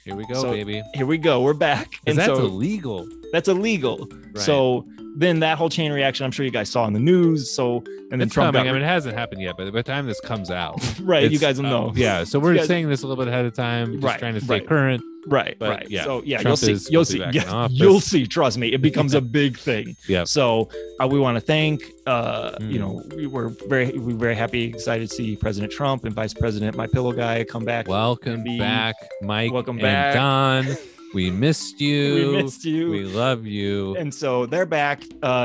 Here we go, baby. Here we go. We're back. And that's illegal. That's illegal. Right. So then that whole chain reaction, I'm sure you guys saw in the news. So, and then Trump coming. I mean, it hasn't happened yet, but by the time this comes out. You guys will know. Yeah. So we're saying this a little bit ahead of time. Just trying to stay current. Right. Yeah. So yeah, Trump you'll see. Yeah, you'll see. Trust me, it becomes a big thing. Yeah. So we want to thank. You know, we were very happy, excited to see President Trump and Vice President My Pillow Guy come back. Welcome back, Mike. Welcome back, Don. We missed you. We love you. And so they're back.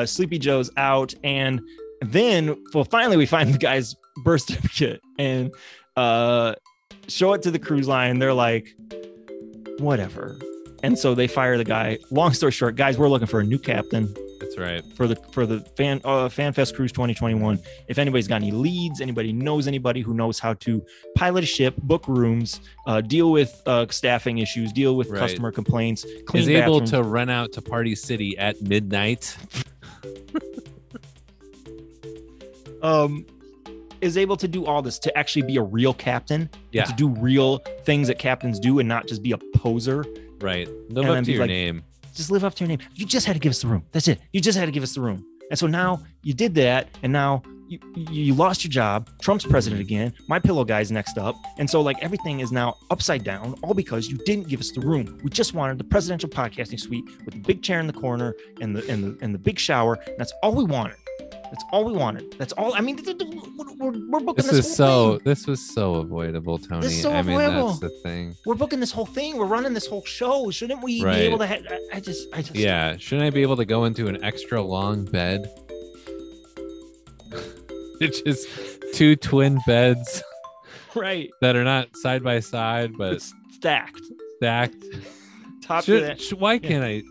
Sleepy Joe's out, and then finally we find the guy's birth certificate and show it to the cruise line. They're like, whatever. And so they fire the guy. Long story short, guys, we're looking for a new captain. That's right. For the FanFest Cruise 2021. If anybody's got any leads, anybody knows anybody who knows how to pilot a ship, book rooms, deal with staffing issues, deal with customer complaints, clean bathrooms. Is able to run out to Party City at midnight. Is able to do all this, to actually be a real captain, to do real things that captains do and not just be a poser. Right. Live up to your name. Just live up to your name. You just had to give us the room. That's it. You just had to give us the room. And so now you did that, and now you lost your job. Trump's president again. My Pillow Guy's next up. And so like everything is now upside down, all because you didn't give us the room. We just wanted the presidential podcasting suite with the big chair in the corner and the big shower. And that's all we wanted. That's all we wanted. That's all. I mean, we're booking this whole thing. This was so avoidable, Tony. This is so avoidable. Mean, that's the thing. We're booking this whole thing. We're running this whole show. Shouldn't we be able to? I just. Yeah. Shouldn't I be able to go into an extra long bed? It's just two twin beds, right? That are not side by side, but it's stacked. Top should, to that. Why can't I?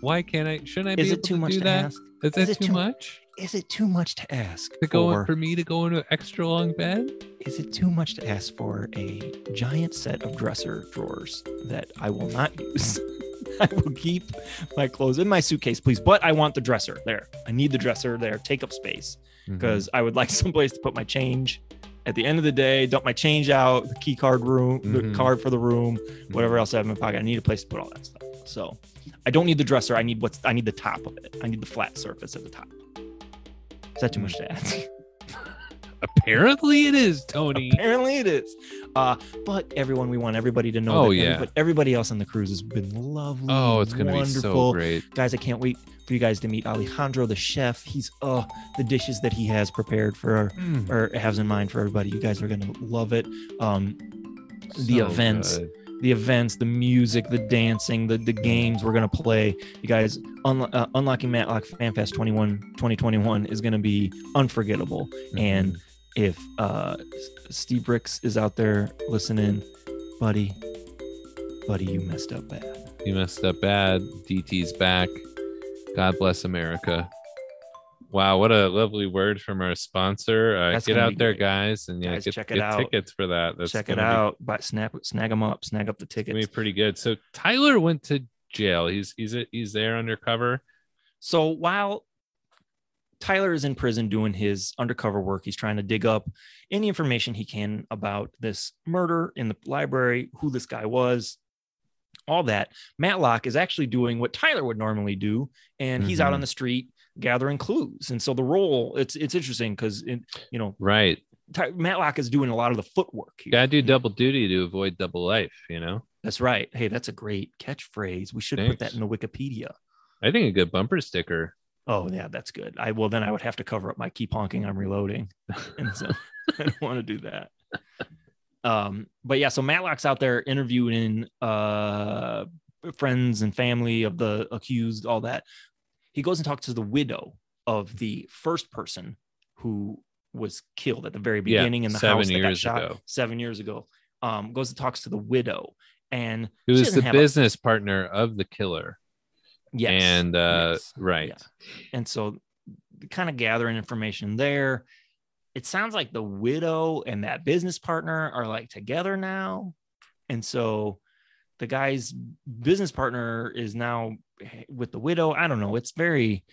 Shouldn't I be able to do that? Is it too much? Is it too much to ask for me to go into an extra long bed? Is it too much to ask for a giant set of dresser drawers that I will not use? I will keep my clothes in my suitcase, please. But I want the dresser there. I need the dresser there. Take up space because I would like someplace to put my change. At the end of the day, dump my change out, the key card room, the card for the room, whatever else I have in my pocket. I need a place to put all that stuff. So I don't need the dresser. I need the top of it. I need the flat surface at the top. Is that too much to ask? Apparently it is, Tony. Apparently it is. But everyone, we want everybody to know. Everybody else on the cruise has been lovely. Oh, it's going to be so great. Guys, I can't wait for you guys to meet Alejandro, the chef. He's the dishes that he has prepared for or has in mind for everybody. You guys are going to love it. The events, the music, the dancing, the games we're going to play. You guys, Unlocking Matlock Fan Fest 2021 is going to be unforgettable. And if Steve Ricks is out there listening, buddy, you messed up bad. DT's back. God bless America. Wow, what a lovely word from our sponsor. Get out there, guys, and get tickets for that. Snag up the tickets. It's gonna be pretty good. So Tyler went to jail. He's there undercover. So while Tyler is in prison doing his undercover work, he's trying to dig up any information he can about this murder in the library, who this guy was, all that. Matlock is actually doing what Tyler would normally do, and he's out on the street gathering clues. And so the role, it's interesting because Matlock is doing a lot of the footwork here. Gotta do double duty to avoid double life, That's right. Hey, that's a great catchphrase. We should put that in the Wikipedia. I think a good bumper sticker. Oh yeah, that's good. Then I would have to cover up my keep honking, I'm reloading. And so I don't want to do that. But yeah, so Matlock's out there interviewing friends and family of the accused, all that. He goes and talks to the widow of the first person who was killed at the very beginning in the house that got shot 7 years ago. Goes and talks to the widow, and who was the business partner of the killer. Yes, and right, yeah. And so kind of gathering information there. It sounds like the widow and that business partner are like together now, and so the guy's business partner is now with the widow. I don't know. It's very,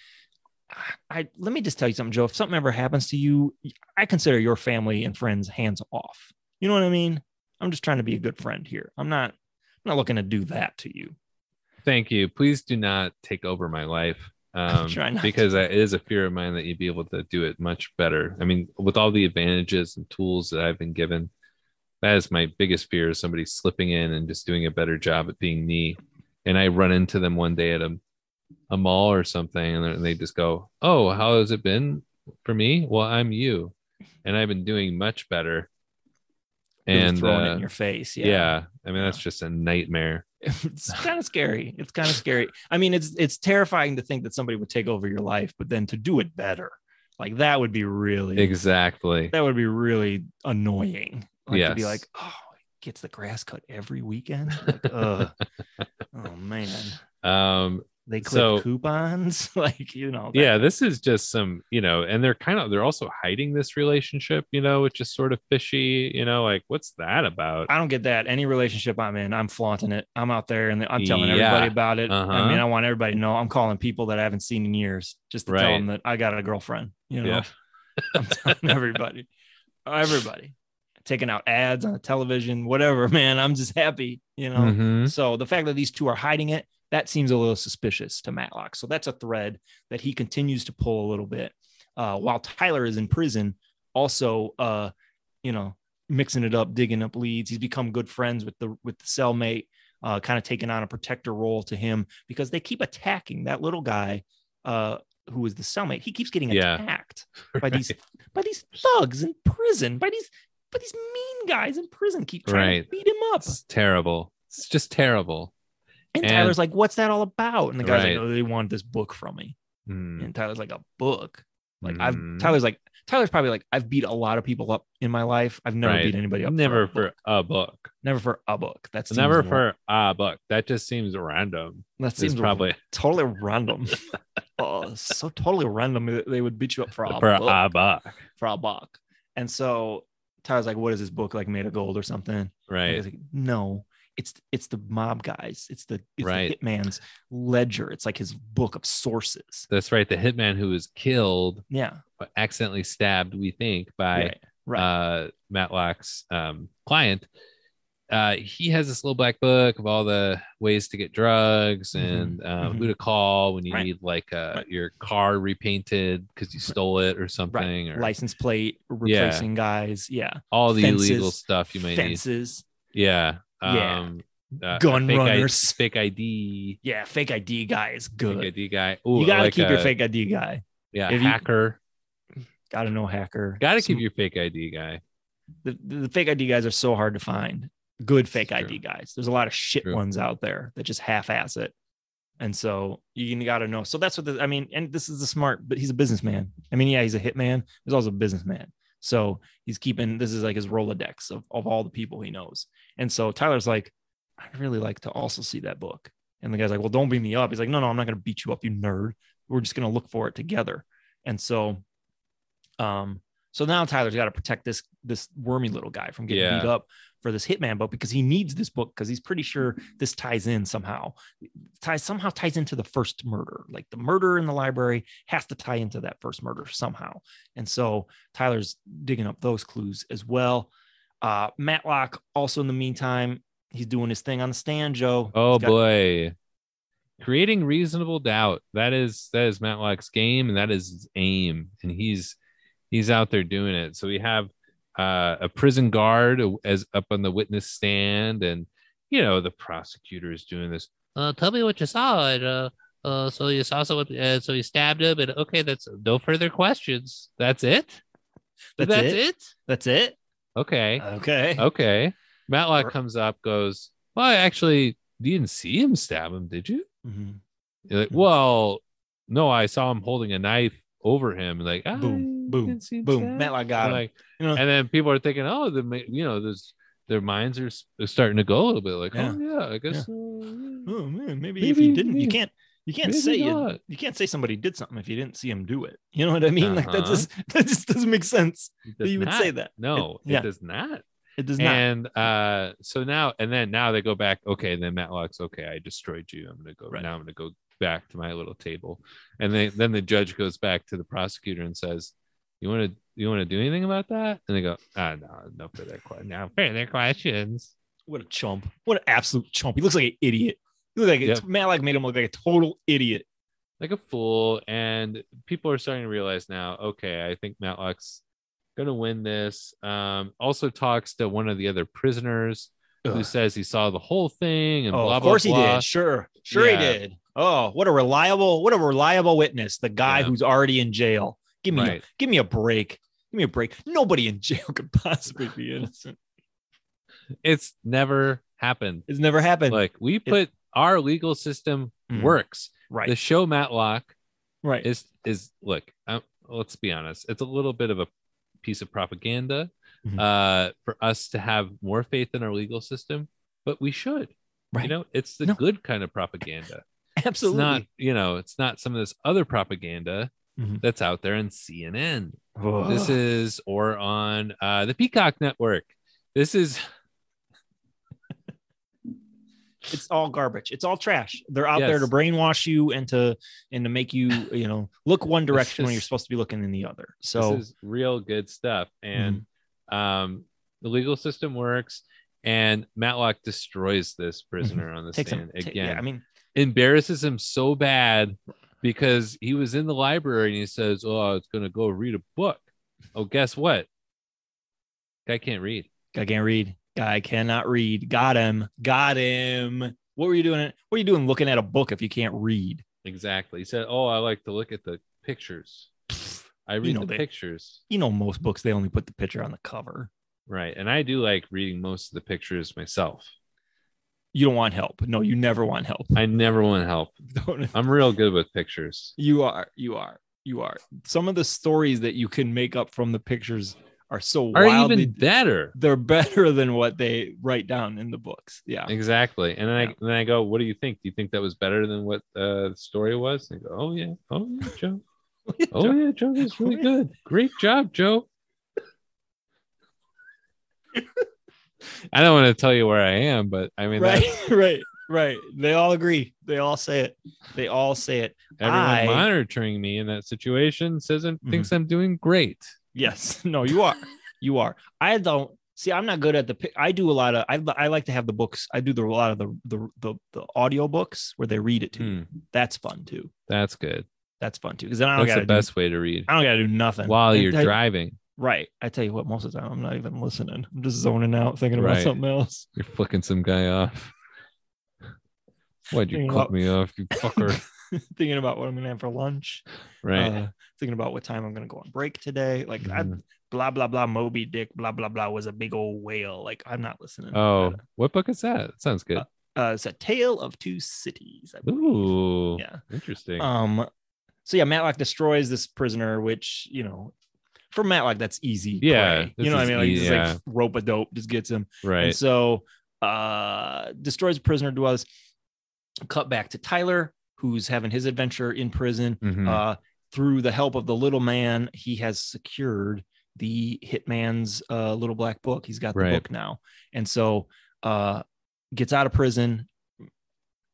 let me just tell you something, Joe, if something ever happens to you, I consider your family and friends hands off. You know what I mean? I'm just trying to be a good friend here. I'm not looking to do that to you. Thank you. Please do not take over my life. Because it is a fear of mine that you'd be able to do it much better. I mean, with all the advantages and tools that I've been given, that is my biggest fear, is somebody slipping in and just doing a better job at being me. And I run into them one day at a mall or something, and they just go, "Oh, how has it been for me? Well, I'm you, and I've been doing much better." And throwing it in your face, that's just a nightmare. It's kind of scary. I mean, it's terrifying to think that somebody would take over your life, but then to do it better, like that would be really annoying. Like, yes. To be like, oh. Gets the grass cut every weekend. Like, oh man. They clip coupons, like that. Yeah, this is just some, and they're also hiding this relationship, which is sort of fishy. Like, what's that about? I don't get that. Any relationship I'm in, I'm flaunting it. I'm out there and I'm telling everybody about it. I mean, I want everybody to know. I'm calling people that I haven't seen in years just to tell them that I got a girlfriend. I'm telling everybody. Taking out ads on the television, whatever, man, I'm just happy, So the fact that these two are hiding it, that seems a little suspicious to Matlock. So that's a thread that he continues to pull a little bit while Tyler is in prison, also, mixing it up, digging up leads. He's become good friends with the cellmate, kind of taking on a protector role to him, because they keep attacking that little guy who is the cellmate. He keeps getting attacked. by right. by these thugs in prison, by these mean guys in prison keep trying right. to beat him up. It's terrible. It's just terrible. And Tyler's like, what's that all about? And the guy's right. like, oh, they wanted this book from me. Mm. And Tyler's like, a book? Like Tyler's probably like, I've beat a lot of people up in my life. I've never right. beat anybody up. Never for a book. Never for a book. That's never for a book. That just seems random. That seems probably totally random. Oh, so totally random. They would beat you up for a buck. And so Tyler's like, what is this book, like made of gold or something? Right. He's like, no, it's the mob guys. It's right. the hitman's ledger. It's like his book of sources. That's right. The hitman who was killed. Yeah. But accidentally stabbed, we think, by right. Right. Matlock's client. He has this little black book of all the ways to get drugs and who to call when you right. need like right. your car repainted because you stole it or something. Right. Or license plate replacing yeah. guys. Yeah. All the illegal stuff you may need. Yeah. Yeah. Gun runners. Fake ID. Yeah. Fake ID guy is good. Fake ID guy. Ooh, you got to keep your fake ID guy. Yeah. Hacker. Got to know hacker. Got to keep your fake ID guy. The fake ID guys are so hard to find. Good fake True. ID guys. There's a lot of shit True. Ones out there that just half-ass it, and so you got to know. So that's what I mean. And this is a smart, but he's a businessman. I mean, yeah, he's a hitman. He's also a businessman. So he's keeping this is like his Rolodex of all the people he knows. And so Tyler's like, I'd really like to also see that book. And the guy's like, well, don't beat me up. He's like, no, I'm not gonna beat you up, you nerd. We're just gonna look for it together. And so, so now Tyler's got to protect this wormy little guy from getting beat up for this hitman book because he needs this book because he's pretty sure this ties in somehow. Ties into the first murder. Like the murder in the library has to tie into that first murder somehow. And so Tyler's digging up those clues as well. Matlock also in the meantime, he's doing his thing on the stand, Joe. Oh boy. Creating reasonable doubt. That is Matlock's game and that is his aim. And he's out there doing it. So we have a prison guard as up on the witness stand, and you know the prosecutor is doing this. Tell me what you saw. And, so you saw someone. So you stabbed him, and okay, that's no further questions. That's it. That's it. Okay. Matlock comes up, goes, well, actually, you didn't see him stab him, did you? Mm-hmm. You're like, well, no, I saw him holding a knife over him, like boom. Matlock got him. Like, you know, and then people are thinking, oh, their minds are starting to go a little bit. Like, I guess. Yeah. Oh man, maybe if you didn't, you can't say somebody did something if you didn't see him do it. You know what I mean? Uh-huh. Like that just doesn't make sense that you would say that. No, it does not. It does not. And so now they go back. Okay, then Matlock's okay. I destroyed you. Now I'm gonna go back to my little table, and then the judge goes back to the prosecutor and says, you want to do anything about that? And they go, no further questions. No further questions. What a chump! What an absolute chump! He looks like an idiot. Matlock made him look like a total idiot, like a fool. And people are starting to realize now. Okay, I think Matlock's gonna win this. Also talks to one of the other prisoners who says he saw the whole thing and blah blah blah. Of course he did. Sure, he did. Oh, what a reliable witness. The guy who's already in jail. Give me a break. Give me a break. Nobody in jail could possibly be innocent. It's never happened. Like we put our legal system works. Right. The show Matlock is look, let's be honest. It's a little bit of a piece of propaganda for us to have more faith in our legal system, but we should. Right. You know, it's the good kind of propaganda. Absolutely. It's not some of this other propaganda that's out there in CNN. Oh. This is, or on the Peacock Network. This is. It's all garbage. It's all trash. They're out there to brainwash you and to make you, look one direction when you're supposed to be looking in the other. So this is real good stuff. And the legal system works. And Matlock destroys this prisoner on the stand again. Yeah, I mean. Embarrasses him so bad because he was in the library and he says, oh, I was going to go read a book. Oh, guess what? Guy cannot read. Got him. What were you doing looking at a book if you can't read? Exactly. He said, oh, I like to look at the pictures. I read the pictures. You know, most books, they only put the picture on the cover. Right. And I do like reading most of the pictures myself. You don't want help. No, you never want help. I never want help. I'm real good with pictures. You are. Some of the stories that you can make up from the pictures are wildly even better. They're better than what they write down in the books. Yeah, exactly. And then I go, what do you think? Do you think that was better than what the story was? And I go, oh yeah, Joe. Joe is really good. Great job, Joe. I don't want to tell you where I am, but I mean, right. They all agree. They all say it. Everyone monitoring me in that situation says and thinks I'm doing great. Yes. No, you are. I don't see. I'm not good at I do a lot of. I like to have the books. I do a lot of the audio books where they read it to you. That's fun too. That's good. That's fun too, because then that's the best way to read. I don't got to do nothing while you're driving. Right. I tell you what, most of the time I'm not even listening. I'm just zoning out, thinking about something else. You're flicking some guy off. Why'd you cook me off, you fucker? Thinking about what I'm going to have for lunch. Right. Thinking about what time I'm going to go on break today. Like, blah, blah, blah, Moby Dick, blah, blah, blah was a big old whale. Like, I'm not listening. Oh, what book is that? It sounds good. It's A Tale of Two Cities. Ooh. Yeah. Interesting. So, yeah, Matlock destroys this prisoner, which, you know, for Matlock, that's easy. Yeah. You know what I mean? Like, he's like rope-a-dope, just gets him. Right. And so, destroys the prisoner, dwells. Cut back to Tyler, who's having his adventure in prison. Through the help of the little man, he has secured the hitman's little black book. He's got the book now. And so, gets out of prison.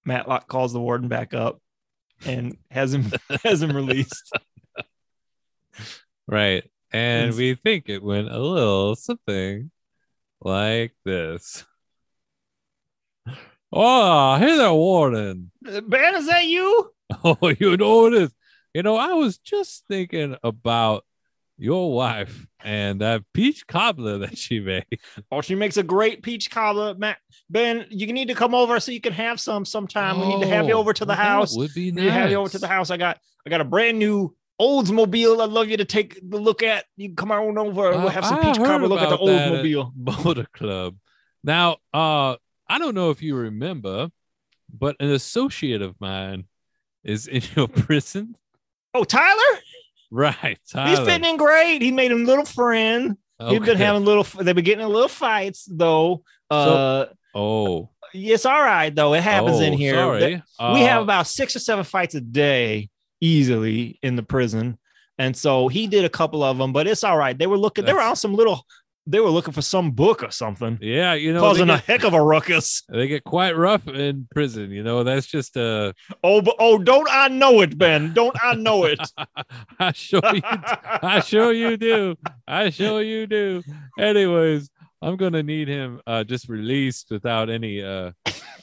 Matlock calls the warden back up and has him released. Right. And we think it went a little something like this. Oh, hey there, Warden. Ben, is that you? Oh, you know it is. You know, I was just thinking about your wife and that peach cobbler that she made. Oh, she makes a great peach cobbler. Matt, Ben, you need to come over so you can have some sometime. Oh, we need to have you over to the house. Would be nice. Have you over to the house. I got a brand new Oldsmobile. I'd love you to take a look at. You can come on over. We'll have some peach cobbler. Look at the Oldsmobile. Boulder Club. Now, I don't know if you remember, but an associate of mine is in your prison. Oh, Tyler? Right, Tyler. He's fitting in great. He made a little friend. Okay. He's been having they've been getting in little fights, though. It's all right, though. It happens in here. Sorry. We have about 6 or 7 fights a day easily in the prison. And so he did a couple of them, but it's all right. They were on some little... They were looking for some book or something. Yeah, you know, causing a heck of a ruckus. They get quite rough in prison. You know, that's just a. Oh! Don't I know it, Ben? Don't I know it? I sure you do. Anyways, I'm gonna need him just released without any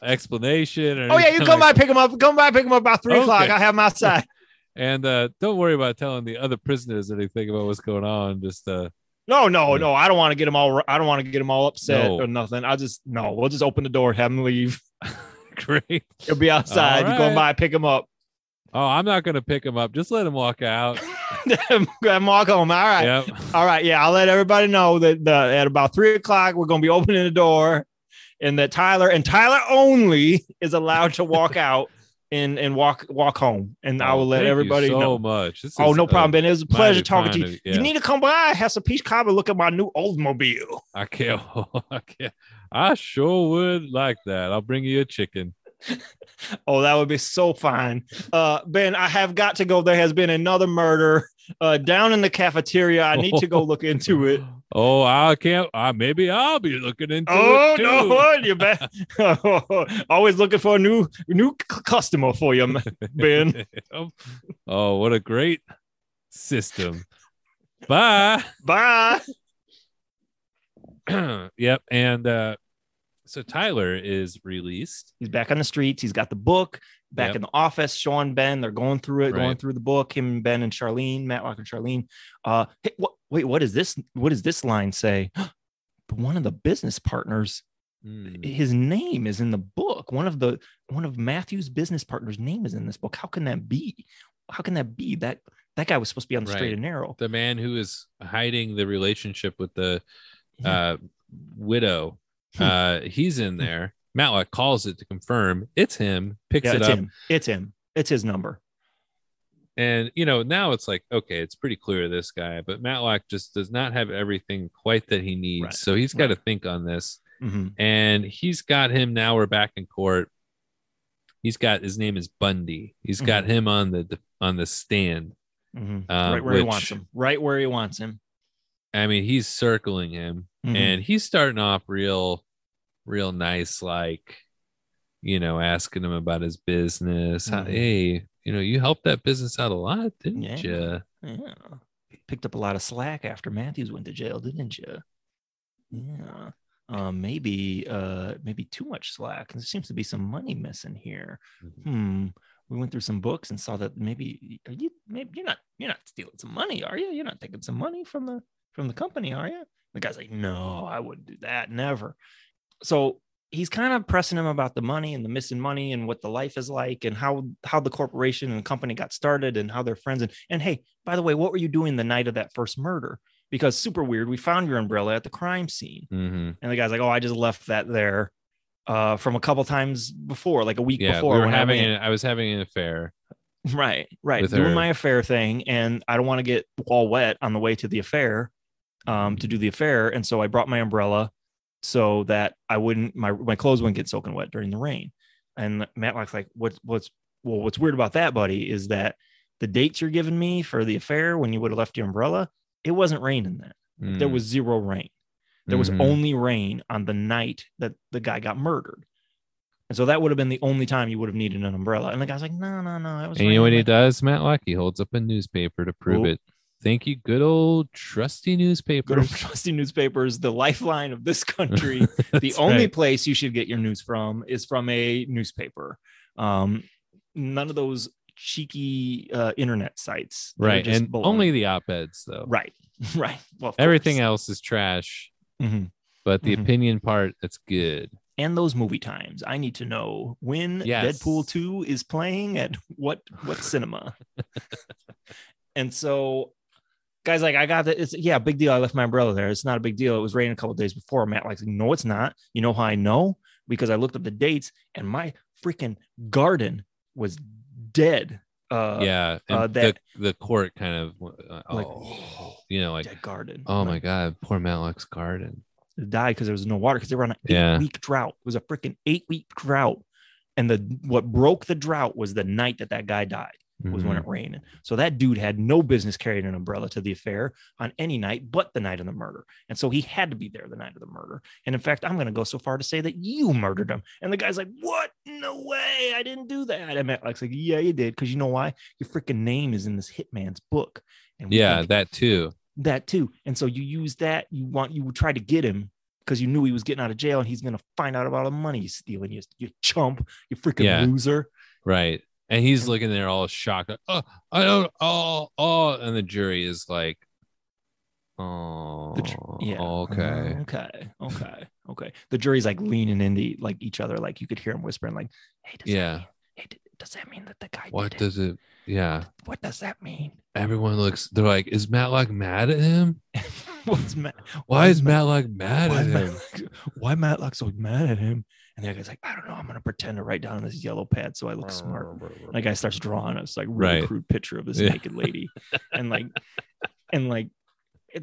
explanation. Or you come by, pick him up. Come by, pick him up by 3 o'clock. I have my side. And don't worry about telling the other prisoners anything about what's going on. Just No. I don't want to get them all. I don't want to get them all upset or nothing. We'll just open the door, have them leave. Great. He'll be outside. Right. You go by, pick him up. Oh, I'm not going to pick him up. Just let him walk out. Let him walk home. All right. Yep. All right. Yeah. I'll let everybody know that at about 3 o'clock, we're going to be opening the door and that Tyler only is allowed to walk out. And walk home, and I will let everybody know. Thank you so much. No problem, Ben. It was a pleasure talking to you. Yeah. You need to come by, have some peach cobbler, look at my new Oldsmobile. I can't. I sure would like that. I'll bring you a chicken. Oh, that would be so fine. Ben, I have got to go. There has been another murder down in the cafeteria. I need to go look into it. Oh, I can't. Maybe I'll be looking into it too. Oh, no, you bet. Always looking for a new customer for you, Ben. Oh, what a great system. Bye. Yep, and so Tyler is released. He's back on the streets. He's got the book back in the office. Sean, Ben, they're going through it, going through the book. Him, Ben, and Charlene, Matlock and Charlene. Hey, wait, what is this? What does this line say? One of the business partners, his name is in the book. One of Matthew's business partners' name is in this book. How can that be? That That guy was supposed to be on the straight and narrow. The man who is hiding the relationship with the widow, he's in there. Matlock calls it to confirm it's him, picks it up. It's him. It's his number. And, you know, now it's like, okay, it's pretty clear this guy, but Matlock just does not have everything quite that he needs. Right. So he's got to think on this. Mm-hmm. And he's got him. Now we're back in court. He's got, his name is Bundy. He's got him on the stand. Mm-hmm. Right where he wants him. I mean, he's circling him and he's starting off real nice, like, you know, asking him about his business. Hey, you know, you helped that business out a lot, didn't you? Yeah. Picked up a lot of slack after Matthews went to jail, didn't you? Yeah. Maybe too much slack. There seems to be some money missing here. We went through some books and saw that maybe you're not stealing some money, are you? You're not taking some money from the company, are you? The guy's like, no, I wouldn't do that, never. So he's kind of pressing him about the money and the missing money and what the life is like and how the corporation and the company got started and how they're friends. And hey, by the way, what were you doing the night of that first murder? Because super weird, we found your umbrella at the crime scene. And the guy's like, oh, I just left that there from a couple times before, like a week before. I was having an affair. Right. Doing my affair thing. And I don't want to get all wet on the way to the affair to do the affair. And so I brought my umbrella so that I wouldn't, my clothes wouldn't get soaking wet during the rain. And Matlock's like, what's weird about that, buddy, is that the dates you're giving me for the affair when you would have left your umbrella, it wasn't raining then. There was zero rain. There was only rain on the night that the guy got murdered. And so that would have been the only time you would have needed an umbrella. And the guy's like, no. That was and you know what he does, Matlock? He holds up a newspaper to prove it. Thank you, good old trusty newspapers. Good old trusty newspapers, the lifeline of this country. The only place you should get your news from is from a newspaper. None of those cheeky internet sites. Right, and only the op-eds, though. Right. Well, everything else is trash, but the opinion part, that's good. And those movie times. I need to know when Deadpool 2 is playing at what cinema. And so... guy's like, I got that. It's big deal. I left my umbrella there. It's not a big deal. It was raining a couple of days before. Matlock's like, no, it's not. You know how I know? Because I looked up the dates and my freaking garden was dead. The court kind of, dead garden. Oh my God, poor Matlock's garden. It died because there was no water because they were on an 8-week drought. It was a freaking 8-week drought, and what broke the drought was the night that guy died. Was when it rained. So that dude had no business carrying an umbrella to the affair on any night but the night of the murder. And so he had to be there the night of the murder. And in fact, I'm going to go so far to say that you murdered him. And the guy's like, what? No way. I didn't do that. And Matlock's like, yeah, you did. Because you know why? Your freaking name is in this hitman's book. And that too. And so you use that. You try to get him because you knew he was getting out of jail and he's going to find out about all the money he's stealing. You chump. You freaking loser. Right. And he's looking there all shocked. And the jury is like, okay. The jury's like leaning into like each other, like you could hear him whispering, like, "Hey, does that mean that the guy? What does it? Yeah. What does that mean?" Everyone looks. They're like, "Is Matlock mad at him? Why Matlock so mad at him?" And the guy's like, I don't know. I'm going to pretend to write down on this yellow pad so I look smart. And the guy starts drawing us like really crude picture of this naked lady. And they're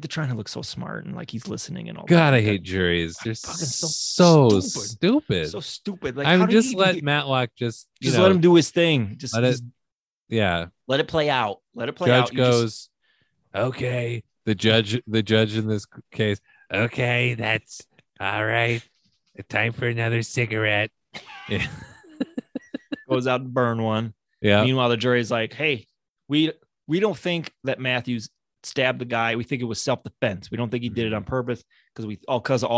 trying to look so smart and like he's listening and all that. God, I hate juries. They're so stupid. So stupid. Like, I'm just let Matlock just let him do his thing. Let it play out. Judge goes, okay. The judge in this case, okay, that's all right. Time for another cigarette. Goes out and burn one. Yeah. Meanwhile, the jury's like, hey, we don't think that Matthews stabbed the guy. We think it was self-defense. We don't think he did it on purpose because of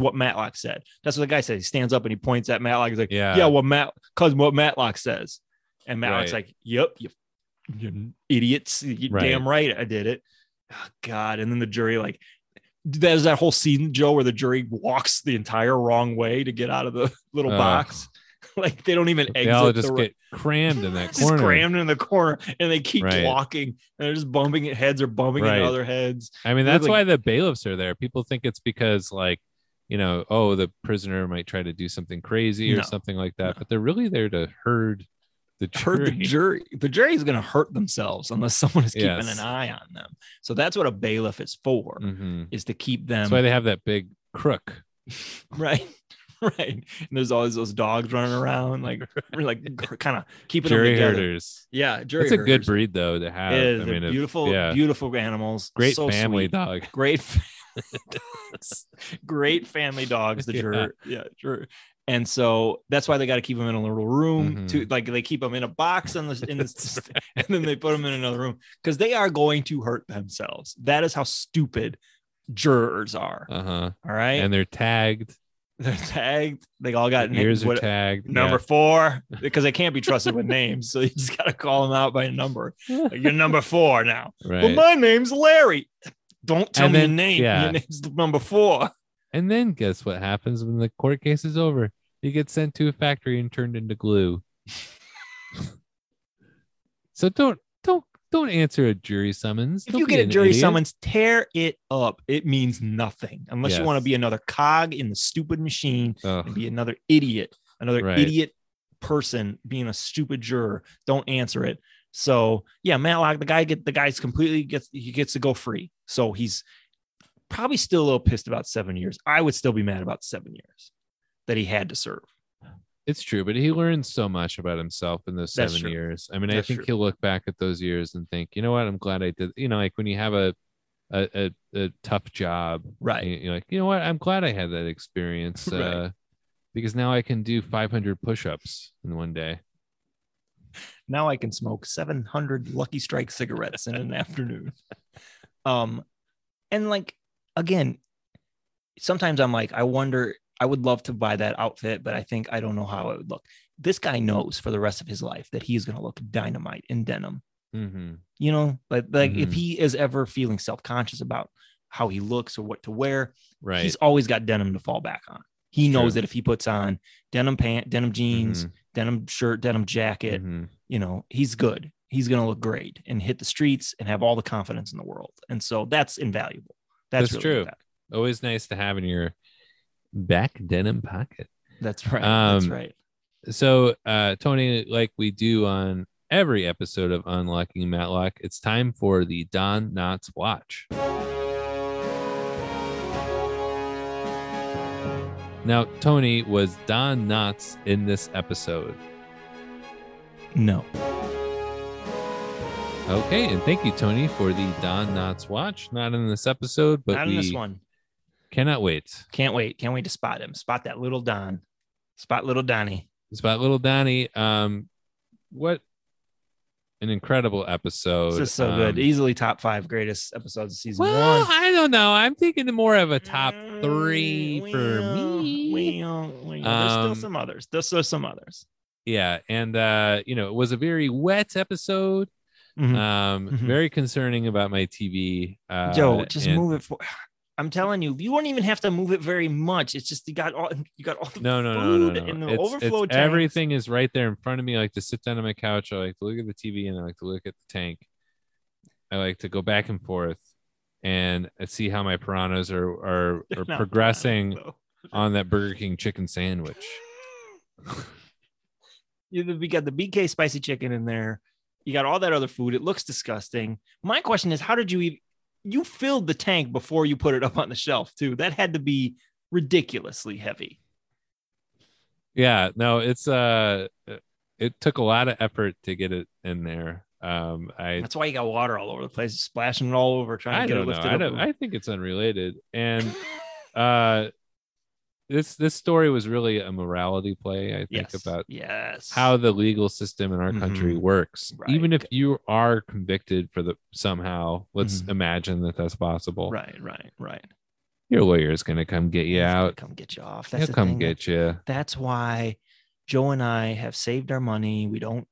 what Matlock said. That's what the guy said. He stands up and he points at Matlock. He's like, because what Matlock says. And Matlock's like, yep, you idiots. You're damn right I did it. Oh, God. And then the jury like, there's that whole scene, Joe, where the jury walks the entire wrong way to get out of the little box. Like they don't even exit. They all just get crammed in that corner. Just crammed in the corner, and they keep walking, and they're just bumping at heads or bumping into other heads. I mean, that's like, why the bailiffs are there. People think it's because, like, you know, oh, the prisoner might try to do something crazy or something like that, but they're really there to herd the jury. Hurt the jury. The jury is going to hurt themselves unless someone is keeping an eye on them. So that's what a bailiff is for, is to keep them. That's why they have that big crook. Right. And there's always those dogs running around, like we're like kind of keeping jury them herders. Yeah, jury herders. It's a good breed though to have. It is. I mean, beautiful, beautiful animals. Great family dog. Great dogs. Great family dogs. The jury. Yeah, jury. And so that's why they got to keep them in a little room to, like, they keep them in a box and then they put them in another room because they are going to hurt themselves. That is how stupid jurors are. All right. And they're tagged. They all got names. Ears are tagged. Number four, because they can't be trusted with names. So you just got to call them out by a number. Like, you're number four now. Right. Well, my name's Larry. Don't tell me your name. Your name's number four. And then guess what happens when the court case is over? You get sent to a factory and turned into glue. So don't answer a jury summons. If you get a jury summons, tear it up. It means nothing unless you want to be another cog in the stupid machine and be another idiot, idiot person being a stupid juror. Don't answer it. So yeah, Matlock, he gets to go free. So he's probably still a little pissed about 7 years. I would still be mad about 7 years that he had to serve. It's true, but he learned so much about himself in those 7 years. I mean, I think he'll look back at those years and think, you know what, I'm glad I did. You know, like when you have a tough job, right? You're like, you know what, I'm glad I had that experience because now I can do 500 push-ups in one day. Now I can smoke 700 Lucky Strike cigarettes in an afternoon. And like, again, sometimes I'm like, I wonder. I would love to buy that outfit, but I think I don't know how it would look. This guy knows for the rest of his life that he's going to look dynamite in denim. You know, like if he is ever feeling self-conscious about how he looks or what to wear, he's always got denim to fall back on. He knows that if he puts on denim pants, denim jeans, denim shirt, denim jacket, you know, he's good. He's going to look great and hit the streets and have all the confidence in the world. And so that's invaluable. That's really true. Always nice to have in your back denim pocket. That's right. So Tony, like we do on every episode of Unlocking Matlock, it's time for the Don Knots Watch. Now, Tony, was Don Knots in this episode? No. Okay, and thank you, Tony, for the Don Knots Watch. Not in this episode, but not in this one. Cannot wait. Can't wait to spot him. Spot that little Don. Spot little Donnie. What an incredible episode. This is so good. Easily top 5 greatest episodes of season one. I don't know. I'm thinking more of a top 3 for me. There's still some others. Yeah. And, you know, it was a very wet episode. Very concerning about my TV. Joe, just move it forward. I'm telling you, you won't even have to move it very much. It's just you got all the food and the overflow tank. Everything is right there in front of me. I like to sit down on my couch. I like to look at the TV and I like to look at the tank. I like to go back and forth and see how my piranhas are progressing on that Burger King chicken sandwich. We got the BK spicy chicken in there. You got all that other food. It looks disgusting. My question is, how did you eat? You filled the tank before you put it up on the shelf too. That had to be ridiculously heavy. Yeah, no, it took a lot of effort to get it in there. That's why you got water all over the place, splashing it all over, trying to get it lifted up. I think it's unrelated. And this story was really a morality play, I think, about how the legal system in our country works. Right. Even if you are convicted for somehow, let's imagine that that's possible. Right. Your lawyer is going to come get you out. Come get you off. He'll come get you. That's why Joe and I have saved our money. We don't,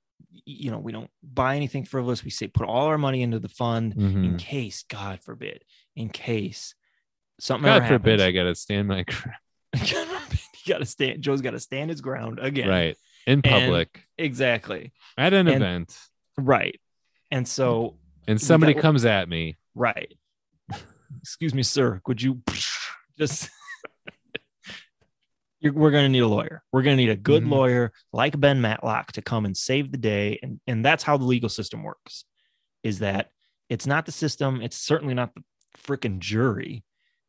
you know, we don't buy anything frivolous. We say put all our money into the fund in case, God forbid, something God forbid, happens. I got to stand my ground. Joe's got to stand his ground again. Right. in public. And, exactly. At an event. Right. And so. And somebody comes at me. Right. Excuse me, sir. Could you just. We're going to need a lawyer. We're going to need a good lawyer like Ben Matlock to come and save the day. And that's how the legal system works, is that it's not the system. It's certainly not the freaking jury.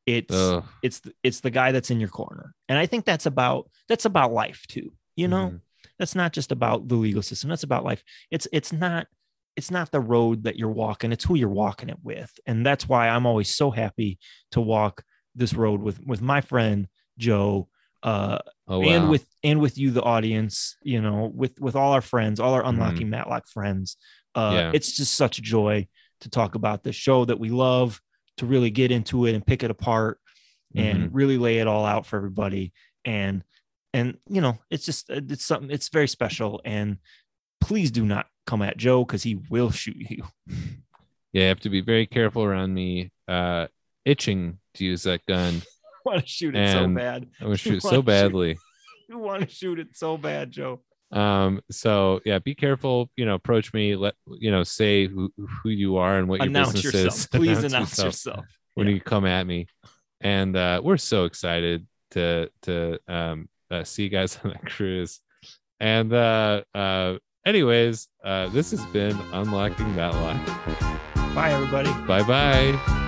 It's the guy that's in your corner. And I think that's about life, too. You know, that's not just about the legal system. That's about life. It's not the road that you're walking. It's who you're walking it with. And that's why I'm always so happy to walk this road with my friend, Joe. And with you, the audience, you know, with all our friends, all our Unlocking Matlock friends. It's just such a joy to talk about this show that we love, to really get into it and pick it apart and really lay it all out for everybody. And, you know, it's very special. And please do not come at Joe, 'cause he will shoot you. Yeah. I have to be very careful around me, itching to use that gun. Want to shoot it so bad. I want to shoot so badly. You want to shoot it so bad, Joe. So yeah, be careful. You know, approach me. Let you know. Say who you are and what announce your business yourself. Is. Please announce yourself when you come at me. And we're so excited to see you guys on that cruise. And anyways, this has been Unlocking Matlock. Bye, everybody. Bye bye.